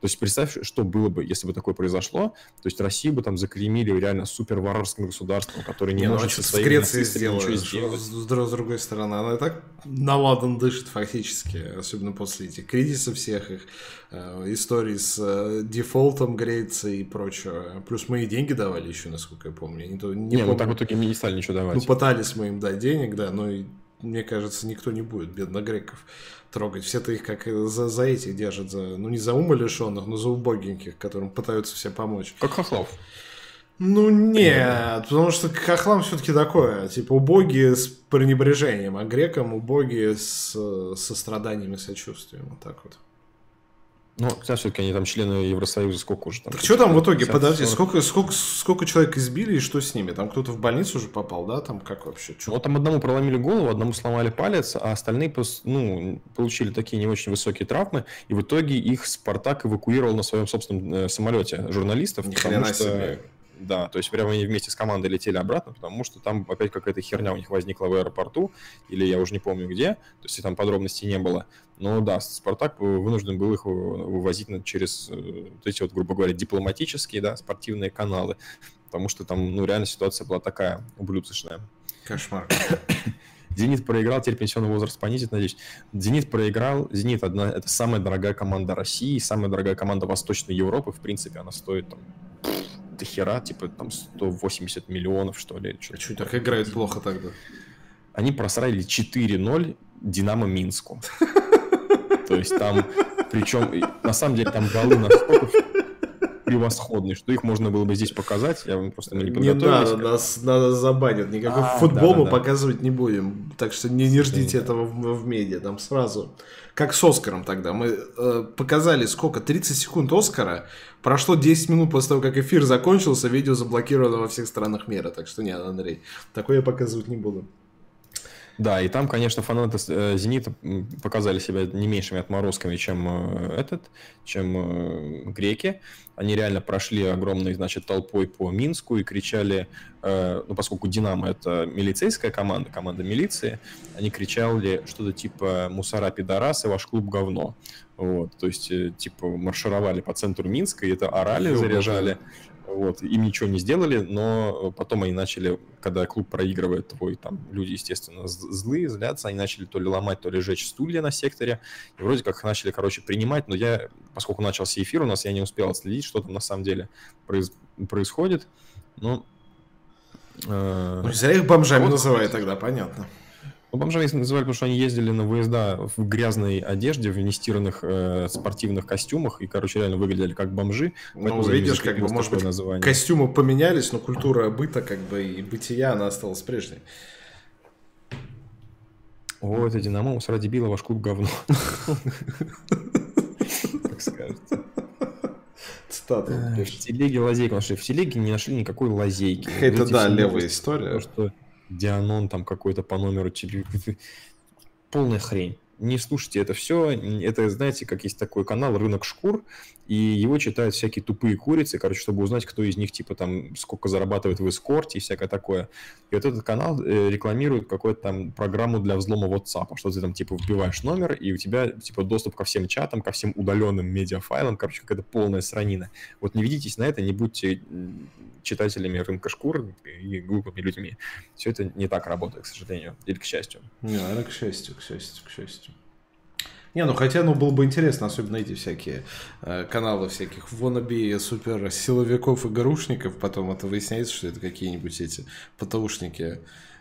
То есть представь, что было бы, если бы такое произошло, то есть Россию бы там закремили реально суперварварским государством, которое не, не может ну, со своими нацистами ничего сделать. С другой стороны, она и так на ладан дышит фактически, особенно после этих кризисов всех их, э, историй с э, дефолтом Греции и прочего. Плюс мы и деньги давали еще, насколько я помню. Не, не, не помню. Мы так в итоге не стали ничего давать. Ну, пытались мы им дать денег, да, но и... Мне кажется, никто не будет бедных греков трогать. Все-то их как за, за этих держат, за, ну не за умалишенных, но за убогеньких, которым пытаются все помочь. Как хохлов. Ну нет, потому что хохлам все-таки такое. Типа убогие с пренебрежением, а грекам убогие с состраданием и сочувствием. Вот так вот. Ну, хотя все-таки они там члены Евросоюза, сколько уже там... Так что там в итоге, подожди, сколько, сколько, сколько человек избили и что с ними? Там кто-то в больницу уже попал, да? Там как вообще? Чё? Вот там одному проломили голову, одному сломали палец, а остальные, ну, получили такие не очень высокие травмы, и в итоге их Спартак эвакуировал на своем собственном самолете журналистов. Ни хрена себе. Да, то есть прямо они вместе с командой летели обратно, потому что там опять какая-то херня у них возникла в аэропорту, или я уже не помню где, то есть там подробностей не было. Но да, Спартак вынужден был их вывозить через вот эти вот, грубо говоря, дипломатические, да, спортивные каналы, потому что там, ну, реально ситуация была такая ублюдочная. Кошмар. Зенит проиграл, теперь пенсионный возраст понизит, надеюсь. Зенит проиграл. Зенит одна, это самая дорогая команда России, самая дорогая команда Восточной Европы, в принципе, она стоит там... до хера, типа, там, сто восемьдесят миллионов, что ли. А что так играют плохо тогда? Они просрали четыре ноль Динамо Минску. То есть там, причем, на самом деле, там голы настолько... превосходный, что их можно было бы здесь показать, я вам просто не подготовился. Не надо, нас надо забанят, никакой а, футбол да, да, мы да. показывать не будем, так что не, не ждите да, этого в, в медиа, там сразу. Как с Оскаром тогда, мы э, показали сколько, тридцать секунд Оскара, прошло десять минут после того, как эфир закончился, видео заблокировано во всех странах мира, так что нет, Андрей, такое я показывать не буду. Да, и там, конечно, фанаты «Зенита» показали себя не меньшими отморозками, чем этот, чем греки. Они реально прошли огромной, значит, толпой по Минску и кричали, ну, поскольку «Динамо» — это милицейская команда, команда милиции, они кричали что-то типа «Мусора, пидорасы, ваш клуб говно». Вот, то есть, типа, маршировали по центру Минска, и это орали, заряжали. Вот, им ничего не сделали, но потом они начали, когда клуб проигрывает твой, там люди, естественно, злые, злятся, они начали то ли ломать, то ли жечь стулья на секторе, и вроде как начали, короче, принимать, но я, поскольку начался эфир у нас, я не успел отследить, что там на самом деле произ... происходит, но... Э... Ну, зря их бомжами вот, называют тогда, понятно. Ну, бомжами называли, потому что они ездили на выезда в грязной одежде, в нестиранных э, спортивных костюмах, и, короче, реально выглядели как бомжи. Ну, видишь, как бы, может быть, название. Костюмы поменялись, но культура быта, как бы, и бытия, она осталась прежней. О, это «Динамо», мусора, дебила, ваш клуб говно. Как скажете. Цитата. В телеге лазейка нашли. В телеге не нашли никакой лазейки. Это, да, левая история. Дианон там какой-то по номеру, полная хрень. Не слушайте это все. Это, знаете, как есть такой канал «Рынок шкур», и его читают всякие тупые курицы, короче, чтобы узнать, кто из них, типа, там, сколько зарабатывает в эскорте и всякое такое. И вот этот канал рекламирует какую-то там программу для взлома WhatsApp, что ты там, типа, вбиваешь номер, и у тебя, типа, доступ ко всем чатам, ко всем удаленным медиафайлам, короче, какая-то полная сранина. Вот не ведитесь на это, не будьте читателями «Рынка шкур» и глупыми людьми. Все это не так работает, к сожалению, или к счастью. Не, наверное, к счастью, к счастью, к счастью. Не, ну хотя, ну, было бы интересно, особенно эти всякие э, каналы всяких wannabe супер силовиков и горушников, потом это выясняется, что это какие-нибудь эти ПТУшники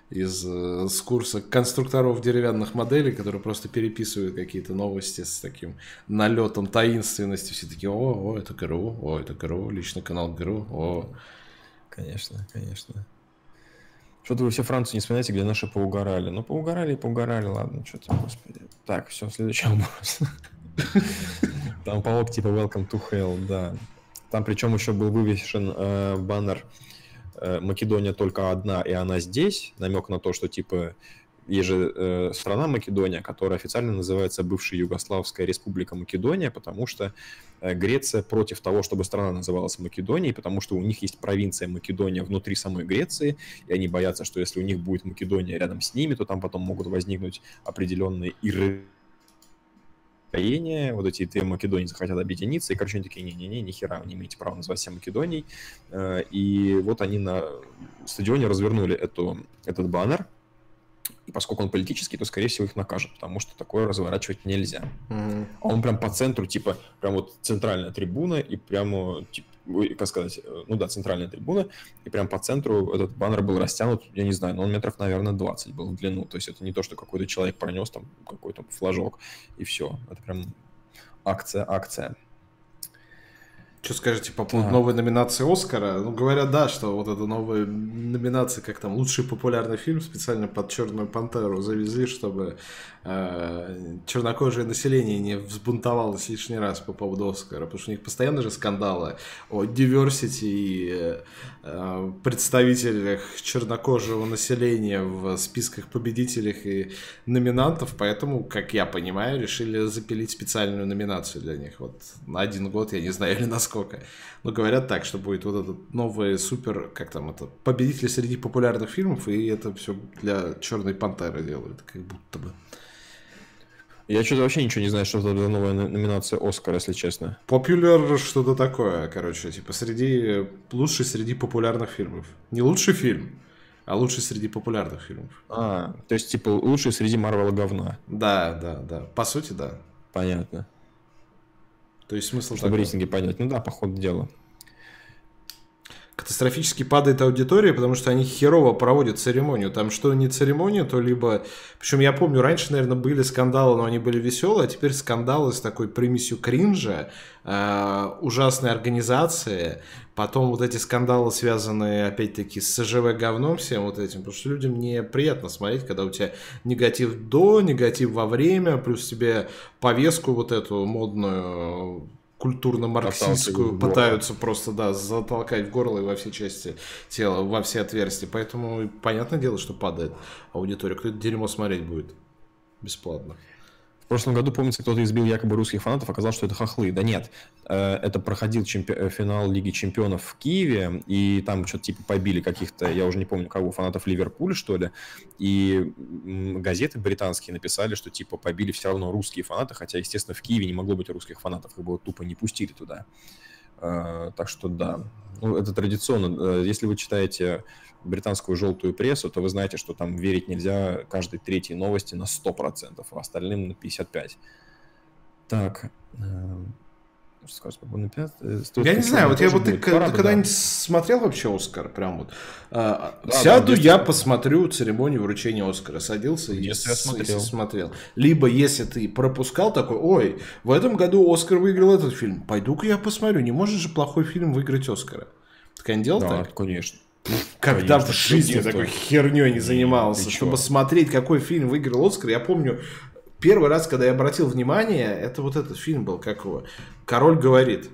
из э, с курса конструкторов деревянных моделей, которые просто переписывают какие-то новости с таким налетом таинственности, все такие: о, о, это ГРУ, о, это ГРУ, личный канал ГРУ, о. Конечно, конечно. Что-то вы все Францию не вспоминаете, где наши поугорали. Ну, поугорали и поугорали, ладно, что-то, господи. Так, все, следующий вопрос. Там паук типа «Welcome to Hell», да. Там причем еще был вывешен э, баннер э, «Македония только одна, и она здесь». Намек на то, что типа есть же э, страна Македония, которая официально называется бывшая Югославская республика Македония, потому что Греция против того, чтобы страна называлась Македонией, потому что у них есть провинция Македония внутри самой Греции, и они боятся, что если у них будет Македония рядом с ними, то там потом могут возникнуть определенные ирроения, вот эти три Македонии захотят объединиться, и, короче, они такие: не-не-не, нихера, вы не имеете права называть себя Македонией. И вот они на стадионе развернули эту, этот баннер, и поскольку он политический, то, скорее всего, их накажут, потому что такое разворачивать нельзя. Mm-hmm. А он прям по центру, типа, прям вот центральная трибуна, и прямо, типа, как сказать, ну да, центральная трибуна, и прям по центру этот баннер был растянут, я не знаю, но он метров, наверное, двадцать был в длину, то есть это не то, что какой-то человек пронес там какой-то флажок, и все, это прям акция, акция. Что скажете по поводу ага. новой номинации «Оскара»? Ну, говорят, да, что вот эта новая номинация, как там, лучший популярный фильм, специально под «Черную пантеру» завезли, чтобы э, чернокожее население не взбунтовалось лишний раз по поводу «Оскара», потому что у них постоянно же скандалы о diversity и э, представителях чернокожего населения в списках победителей и номинантов, поэтому, как я понимаю, решили запилить специальную номинацию для них. Вот на один год, я не знаю, или насколько. Но говорят так, что будет вот этот новый супер, как там это, победитель среди популярных фильмов, и это все для «Черной пантеры» делают, как будто бы. Я что-то вообще ничего не знаю, что это за новая номинация «Оскар», если честно. Популяр что-то такое, короче, типа среди лучший среди популярных фильмов. Не лучший фильм, а лучший среди популярных фильмов. А, то есть типа лучший среди Марвела говна. Да, да, да. По сути, да. Понятно. То есть смысл, чтобы рейтинги понять. Ну да, по ходу дела. катастрофически падает аудитория, потому что они херово проводят церемонию. Там что не церемония, то либо... Причем я помню, раньше, наверное, были скандалы, но они были веселые, а теперь скандалы с такой примесью кринжа, э, ужасной организации, потом вот эти скандалы, связанные, опять-таки, с СЖВ говном всем вот этим, потому что людям неприятно смотреть, когда у тебя негатив до, негатив во время, плюс тебе повестку вот эту модную... культурно-марксистскую пытаются просто, да, затолкать в горло и во все части тела, во все отверстия. Поэтому понятное дело, что падает аудитория. Кто это дерьмо смотреть будет бесплатно. В прошлом году, помните, кто-то избил якобы русских фанатов, оказалось, что это хохлы. Да нет, это проходил чемпи... финал Лиги Чемпионов в Киеве, и там что-то типа побили каких-то, я уже не помню кого, фанатов Ливерпуля, что ли, и газеты британские написали, что типа побили все равно русские фанаты, хотя, естественно, в Киеве не могло быть русских фанатов, их бы тупо не пустили туда. Так что да, ну, это традиционно. Если вы читаете британскую желтую прессу, то вы знаете, что там верить нельзя каждой третьей новости на сто процентов, а остальным на пятьдесят пять процентов. Так... Я не знаю, вот я вот ты когда-нибудь смотрел вообще «Оскар»? Прям вот. Сяду я, посмотрю церемонию вручения «Оскара». Садился и смотрел. Либо, если ты пропускал, такой, ой, в этом году «Оскар» выиграл этот фильм, пойду-ка я посмотрю. Не может же плохой фильм выиграть «Оскара». Ты не делал так? Да, конечно. Когда в жизни такой херней не занимался, чтобы смотреть, какой фильм выиграл «Оскар». Я помню... Первый раз, когда я обратил внимание, это вот этот фильм был, как его, «Король говорит».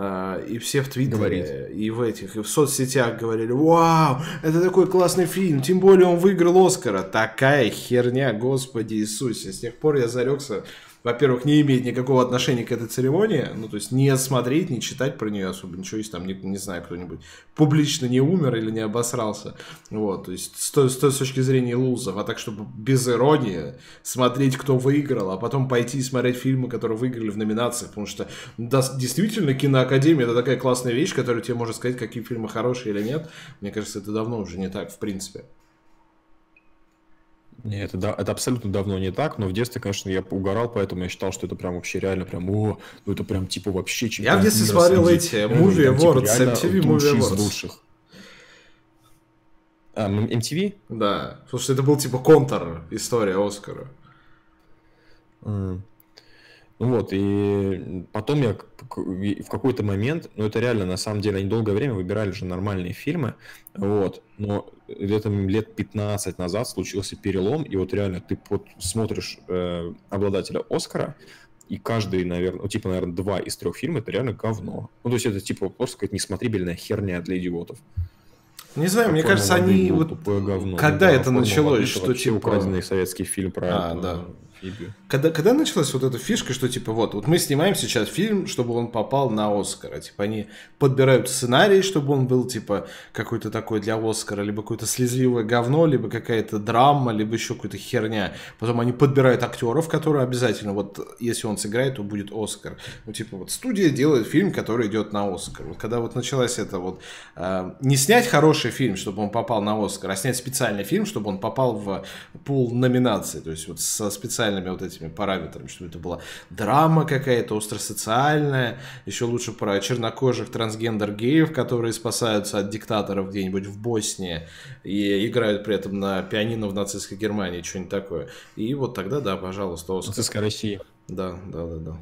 И все в Твиттере, говорит. и в этих, и в соцсетях говорили, вау, это такой классный фильм, тем более он выиграл «Оскара». Такая херня, Господи Иисусе. С тех пор я зарекся, во-первых, не иметь никакого отношения к этой церемонии, ну, то есть не смотреть, не читать про нее особо ничего, если там, не, не знаю, кто-нибудь публично не умер или не обосрался. Вот, то есть с, с, с точки зрения лузов, а так, чтобы без иронии смотреть, кто выиграл, а потом пойти и смотреть фильмы, которые выиграли в номинациях, потому что да, действительно кино Академия — это такая классная вещь, которая тебе может сказать, какие фильмы хорошие или нет. Мне кажется, это давно уже не так, в принципе. Нет, это, это абсолютно давно не так, но в детстве, конечно, я угорал, поэтому я считал, что это прям вообще реально прям, о, ну это прям типа вообще чемпионат. Я в детстве смотрел эти Movie Awards, эм ти ви Movie Awards. эм ти ви? Да, потому что это был типа контр история «Оскара». Mm. Ну вот, и потом я в какой-то момент, ну это реально, на самом деле, они долгое время выбирали же нормальные фильмы, вот, но где-то лет пятнадцать назад случился перелом, и вот реально ты под, смотришь э, обладателя «Оскара», и каждый, наверное, ну, типа, наверное, два из трех фильмов — это реально говно. Ну, то есть это типа просто какая-то несмотрибельная херня для идиотов. Не знаю, мне кажется, они вот... Когда это началось, что типа... украденный советский фильм про... А, да. Когда, когда началась вот эта фишка, что типа вот, вот мы снимаем сейчас фильм, чтобы он попал на «Оскар», типа они подбирают сценарий, чтобы он был типа какой-то такой для «Оскара», либо какое-то слезливое говно, либо какая-то драма, либо еще какая-то херня. Потом они подбирают актеров, которые обязательно, вот если он сыграет, то будет «Оскар». Ну типа вот студия делает фильм, который идет на «Оскар». Вот когда вот началась это вот, э, не снять хороший фильм, чтобы он попал на «Оскар», а снять специальный фильм, чтобы он попал в пул номинаций, то есть вот со специальной вот этими параметрами, что это была драма какая-то остросоциальная, еще лучше про чернокожих трансгендер-геев, которые спасаются от диктаторов где-нибудь в Боснии и играют при этом на пианино в нацистской Германии, что-нибудь такое. И вот тогда, да, пожалуйста, «Оскар». Нацистская Россия. Да, да, да, да.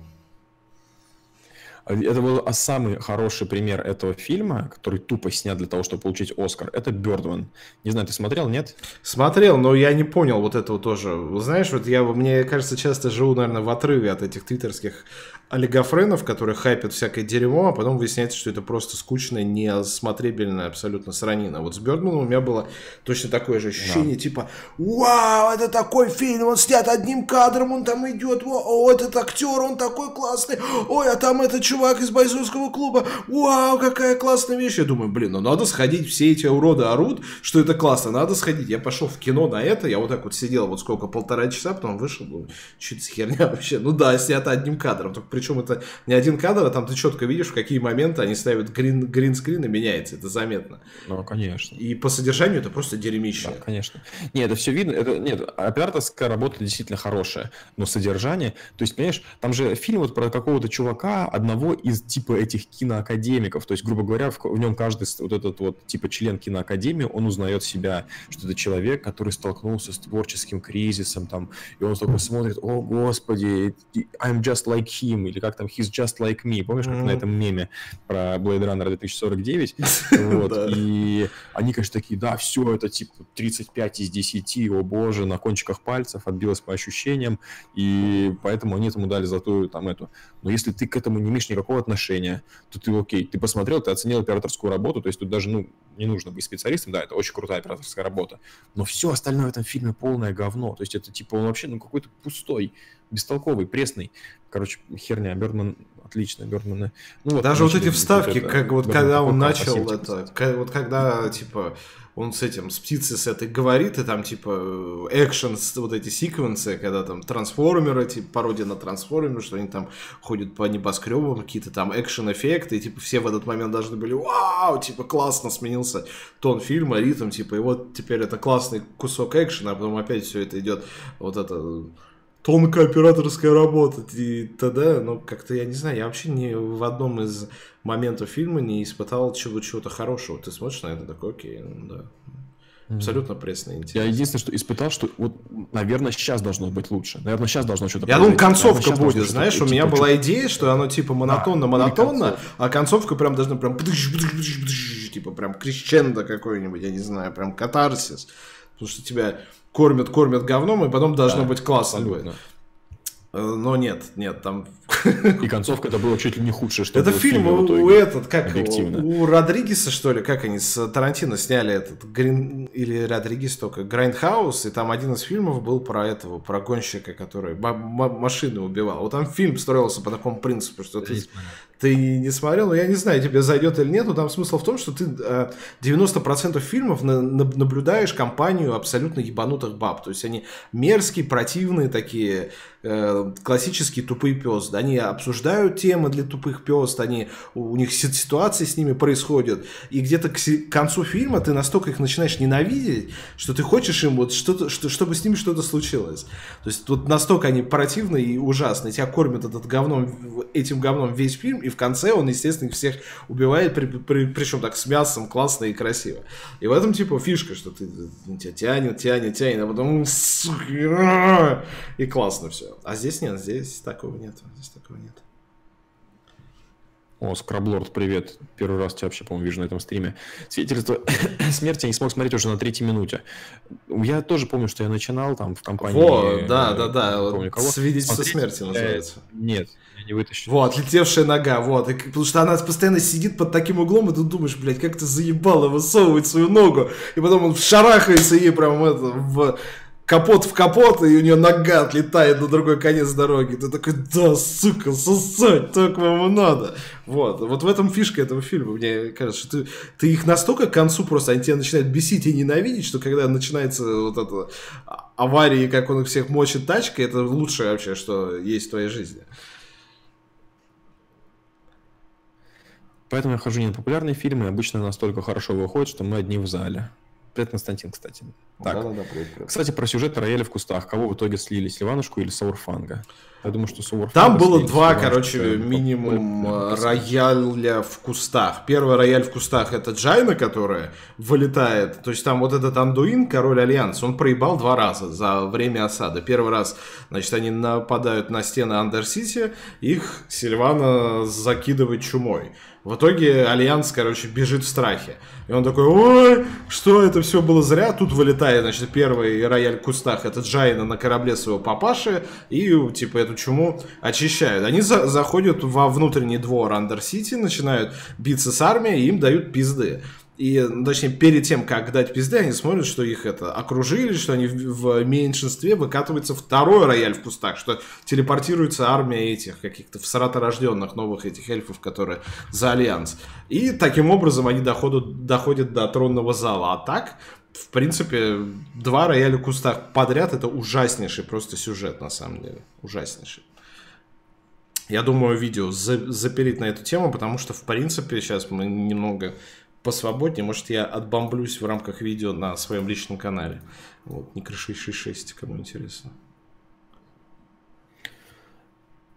Это был самый хороший пример этого фильма, который тупо снят для того, чтобы получить «Оскар». Это «Birdman». Не знаю, ты смотрел, нет? Смотрел, но я не понял вот этого тоже. Знаешь, вот я, мне кажется, часто живу, наверное, в отрыве от этих твиттерских олигофренов, которые хайпят всякое дерьмо, а потом выясняется, что это просто скучная, несмотребельная абсолютно сранина. Вот с «Birdman» у меня было точно такое же ощущение, да. Типа «Вау, это такой фильм, он снят одним кадром, он там идет, о, этот актер, он такой классный, ой, а там этот человек, чувак из бойцовского клуба, вау, какая классная вещь». Я думаю, блин, ну надо сходить, все эти уроды орут, что это классно, надо сходить. Я пошел в кино на это, я вот так вот сидел вот сколько, полтора часа, потом вышел, думаю, что это за херня вообще? Ну да, снято одним кадром, только причем это не один кадр, а там ты четко видишь, в какие моменты они ставят грин, гринскрин, и меняется, это заметно. Ну, конечно. И по содержанию это просто дерьмище. Да, конечно. Нет, это все видно, это, нет, операторская работа действительно хорошая, но содержание, то есть, понимаешь, там же фильм вот про какого-то чувака, одного из типа этих киноакадемиков, то есть, грубо говоря, в, в нем каждый вот этот вот типа член киноакадемии, он узнает себя, что это человек, который столкнулся с творческим кризисом, там, и он такой смотрит: о, господи, I'm just like him, или как там, he's just like me, помнишь, как mm-hmm. на этом меме про Blade Runner две тысячи сорок девять, вот, и они, конечно, такие: да, все, это типа тридцать пять из десяти, о боже, на кончиках пальцев отбилось по ощущениям, и поэтому они этому дали золотую там эту. Но если ты к этому не имеешь никакого отношения, то ты окей, ты посмотрел, ты оценил операторскую работу, то есть тут даже, ну, не нужно быть специалистом, да, это очень крутая операторская работа, но все остальное в этом фильме полное говно, то есть это типа он вообще, ну, какой-то пустой, бестолковый, пресный. Короче, херня. Birdman отлично, Birdman. Ну, вот, даже вот эти вставки, это, как вот Birdman, когда он начал это, как, вот когда типа он с этим, с птицей с этой говорит, и там типа экшен, вот эти секвенсы, когда там трансформеры, типа пародия на трансформеры, что они там ходят по небоскребам, какие-то там экшен-эффекты, и типа все в этот момент должны были: вау, типа классно, сменился тон фильма, ритм, типа, и вот теперь это классный кусок экшена, а потом опять все это идет вот это... Тонкая операторская работа и т.д. Ну, как-то, я не знаю, я вообще ни в одном из моментов фильма не испытал чего-то хорошего. Ты смотришь на это такой: окей, ну да. Абсолютно пресно интересно. Я единственное, что испытал, что вот, наверное, сейчас должно быть лучше. Наверное, сейчас должно что-то... Я думаю, концовка наверное, будет, знаешь, что-то, у меня типа, была идея, что оно типа монотонно-монотонно, да, а концовка прям должна прям... Типа прям крещендо какой-нибудь, я не знаю, прям катарсис. Потому что тебя... Кормят, кормят говном, и потом должно да, быть классно. Абсолютно. Но нет, нет, там... И концовка это было чуть ли не худшее, что это было фильм в итоге, у этот, как у, у Родригеса, что ли, как они с Тарантино сняли этот, Грин... или Родригес только, Грайндхаус, и там один из фильмов был про этого, про гонщика, который м- м- машины убивал. Вот там фильм строился по такому принципу, что ты, ты не смотрел, но я не знаю, тебе зайдет или нет, но там смысл в том, что ты девяносто процентов фильмов на- на- наблюдаешь компанию абсолютно ебанутых баб, то есть они мерзкие, противные такие... классические тупые пёзды. Они обсуждают темы для тупых пёзд, они, у них ситуации с ними происходят. И где-то к концу фильма ты настолько их начинаешь ненавидеть, что ты хочешь им вот что-то, что, чтобы с ними что-то случилось. То есть тут вот настолько они противны и ужасны. Тебя кормят этот говном, этим говном весь фильм, и в конце он, естественно, их всех убивает, при, при, причем так с мясом, классно и красиво. И в этом типа фишка, что ты тебя тянет, тянет, тянет, а потом и классно все. А здесь нет, здесь такого нет, здесь такого нет. О, Скраблорд, привет. Первый раз тебя вообще, по-моему, вижу на этом стриме. Свидетельство смерти я не смог смотреть уже на третьей минуте. Я тоже помню, что я начинал там в компании... О, да-да-да, свидетельство смерти называется. Нет, я не вытащил. Вот, отлетевшая нога, вот. И, потому что она постоянно сидит под таким углом, и ты думаешь: блядь, как ты заебало высовывать свою ногу. И потом он шарахается ей прям это, в... капот в капот, и у нее нога отлетает на другой конец дороги. Ты такой: да, сука, сосать только вам надо. Вот. Вот в этом фишка этого фильма. Мне кажется, что ты, ты их настолько к концу просто, они тебя начинают бесить и ненавидеть, что когда начинается вот это аварии, как он их всех мочит тачкой, это лучшее вообще, что есть в твоей жизни. Поэтому я хожу не на популярные фильмы, обычно настолько хорошо выходит, что мы одни в зале. Привет, Константин, кстати. Так. Да, да, да, привет, привет. Кстати, про сюжет рояля в кустах. Кого в итоге слили, Сильванушку или Саурфанга? Я думаю, что Саурфанга. Там было два, короче, минимум рояля в кустах. Первый рояль в кустах — это Джайна, которая вылетает. То есть там вот этот Андуин, король Альянс, он проебал два раза за время осады. Первый раз, значит, они нападают на стены Андерсити, их Сильвана закидывает чумой. В итоге Альянс, короче, бежит в страхе. И он такой: ой, что это все было зря. Тут вылетает, значит, первый рояль в кустах. Это Джайна на корабле своего папаши. И, типа, эту чуму очищают. Они за- заходят во внутренний двор Андерсити, начинают биться с армией, и им дают пизды. И, ну, точнее, перед тем, как дать пизды, они смотрят, что их это окружили, что они в, в меньшинстве, выкатывается второй рояль в кустах, что телепортируется армия этих каких-то всраторожденных новых этих эльфов, которые за Альянс. И таким образом они доходят, доходят до тронного зала. А так, в принципе, два рояля в кустах подряд — это ужаснейший просто сюжет, на самом деле. Ужаснейший. я думаю, видео за, запереть на эту тему, потому что, в принципе, сейчас мы немного посвободнее. Может, я отбомблюсь в рамках видео на своем личном канале. Вот, Никро шестьсот шестьдесят шесть, кому интересно.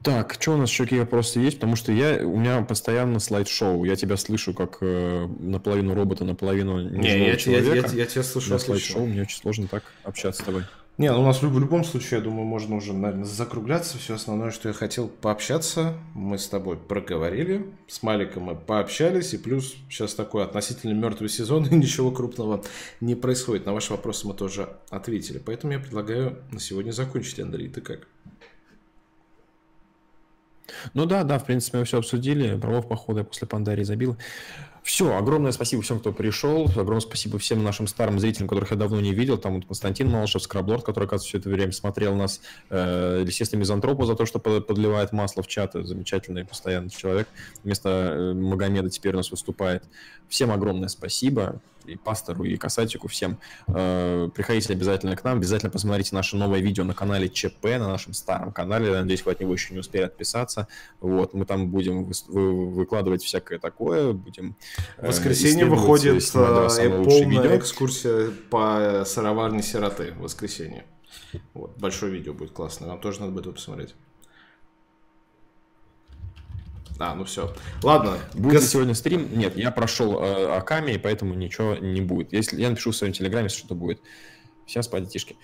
Так, что у нас еще какие вопросы есть? Потому что я, у меня постоянно слайд-шоу. Я тебя слышу как э, наполовину робота, наполовину не, я, человека. Я, я, я тебя слышу на слайд-шоу. Мне очень сложно так общаться с тобой. Не, ну у нас в любом случае, я думаю, можно уже, наверное, закругляться. Все основное, что я хотел пообщаться, мы с тобой проговорили. С Маликом мы пообщались. И плюс сейчас такой относительно мертвый сезон, и ничего крупного не происходит. На ваши вопросы мы тоже ответили. Поэтому я предлагаю на сегодня закончить, Андрей. Ты как? Ну да, да, в принципе, мы все обсудили. Пролов, походу, я после Пандарии забил. Все, огромное спасибо всем, кто пришел. Огромное спасибо всем нашим старым зрителям, которых я давно не видел. Там вот Константин Малышев, Скраблорд, который, оказывается, все это время смотрел нас. Естественно, Мизантропу за то, что подливает масло в чат. Замечательный, постоянный человек. Вместо Магомеда теперь у нас выступает. Всем огромное спасибо. И пастору, и касатику, всем. Приходите обязательно к нам. Обязательно посмотрите наше новое видео на канале ЧП, на нашем старом канале. Надеюсь, вы от него еще не успели отписаться. Вот, мы там будем выкладывать всякое такое. Будем... В воскресенье выходит полная экскурсия по сыроварне сироты. В воскресенье. Вот, большое видео будет классное. Вам тоже надо будет его посмотреть. А, ну все. Ладно. Будет Гос... сегодня стрим? Нет, я прошел э, Аками, и поэтому ничего не будет. Если я напишу в своем телеграме, что-то будет. Сейчас, подетишки.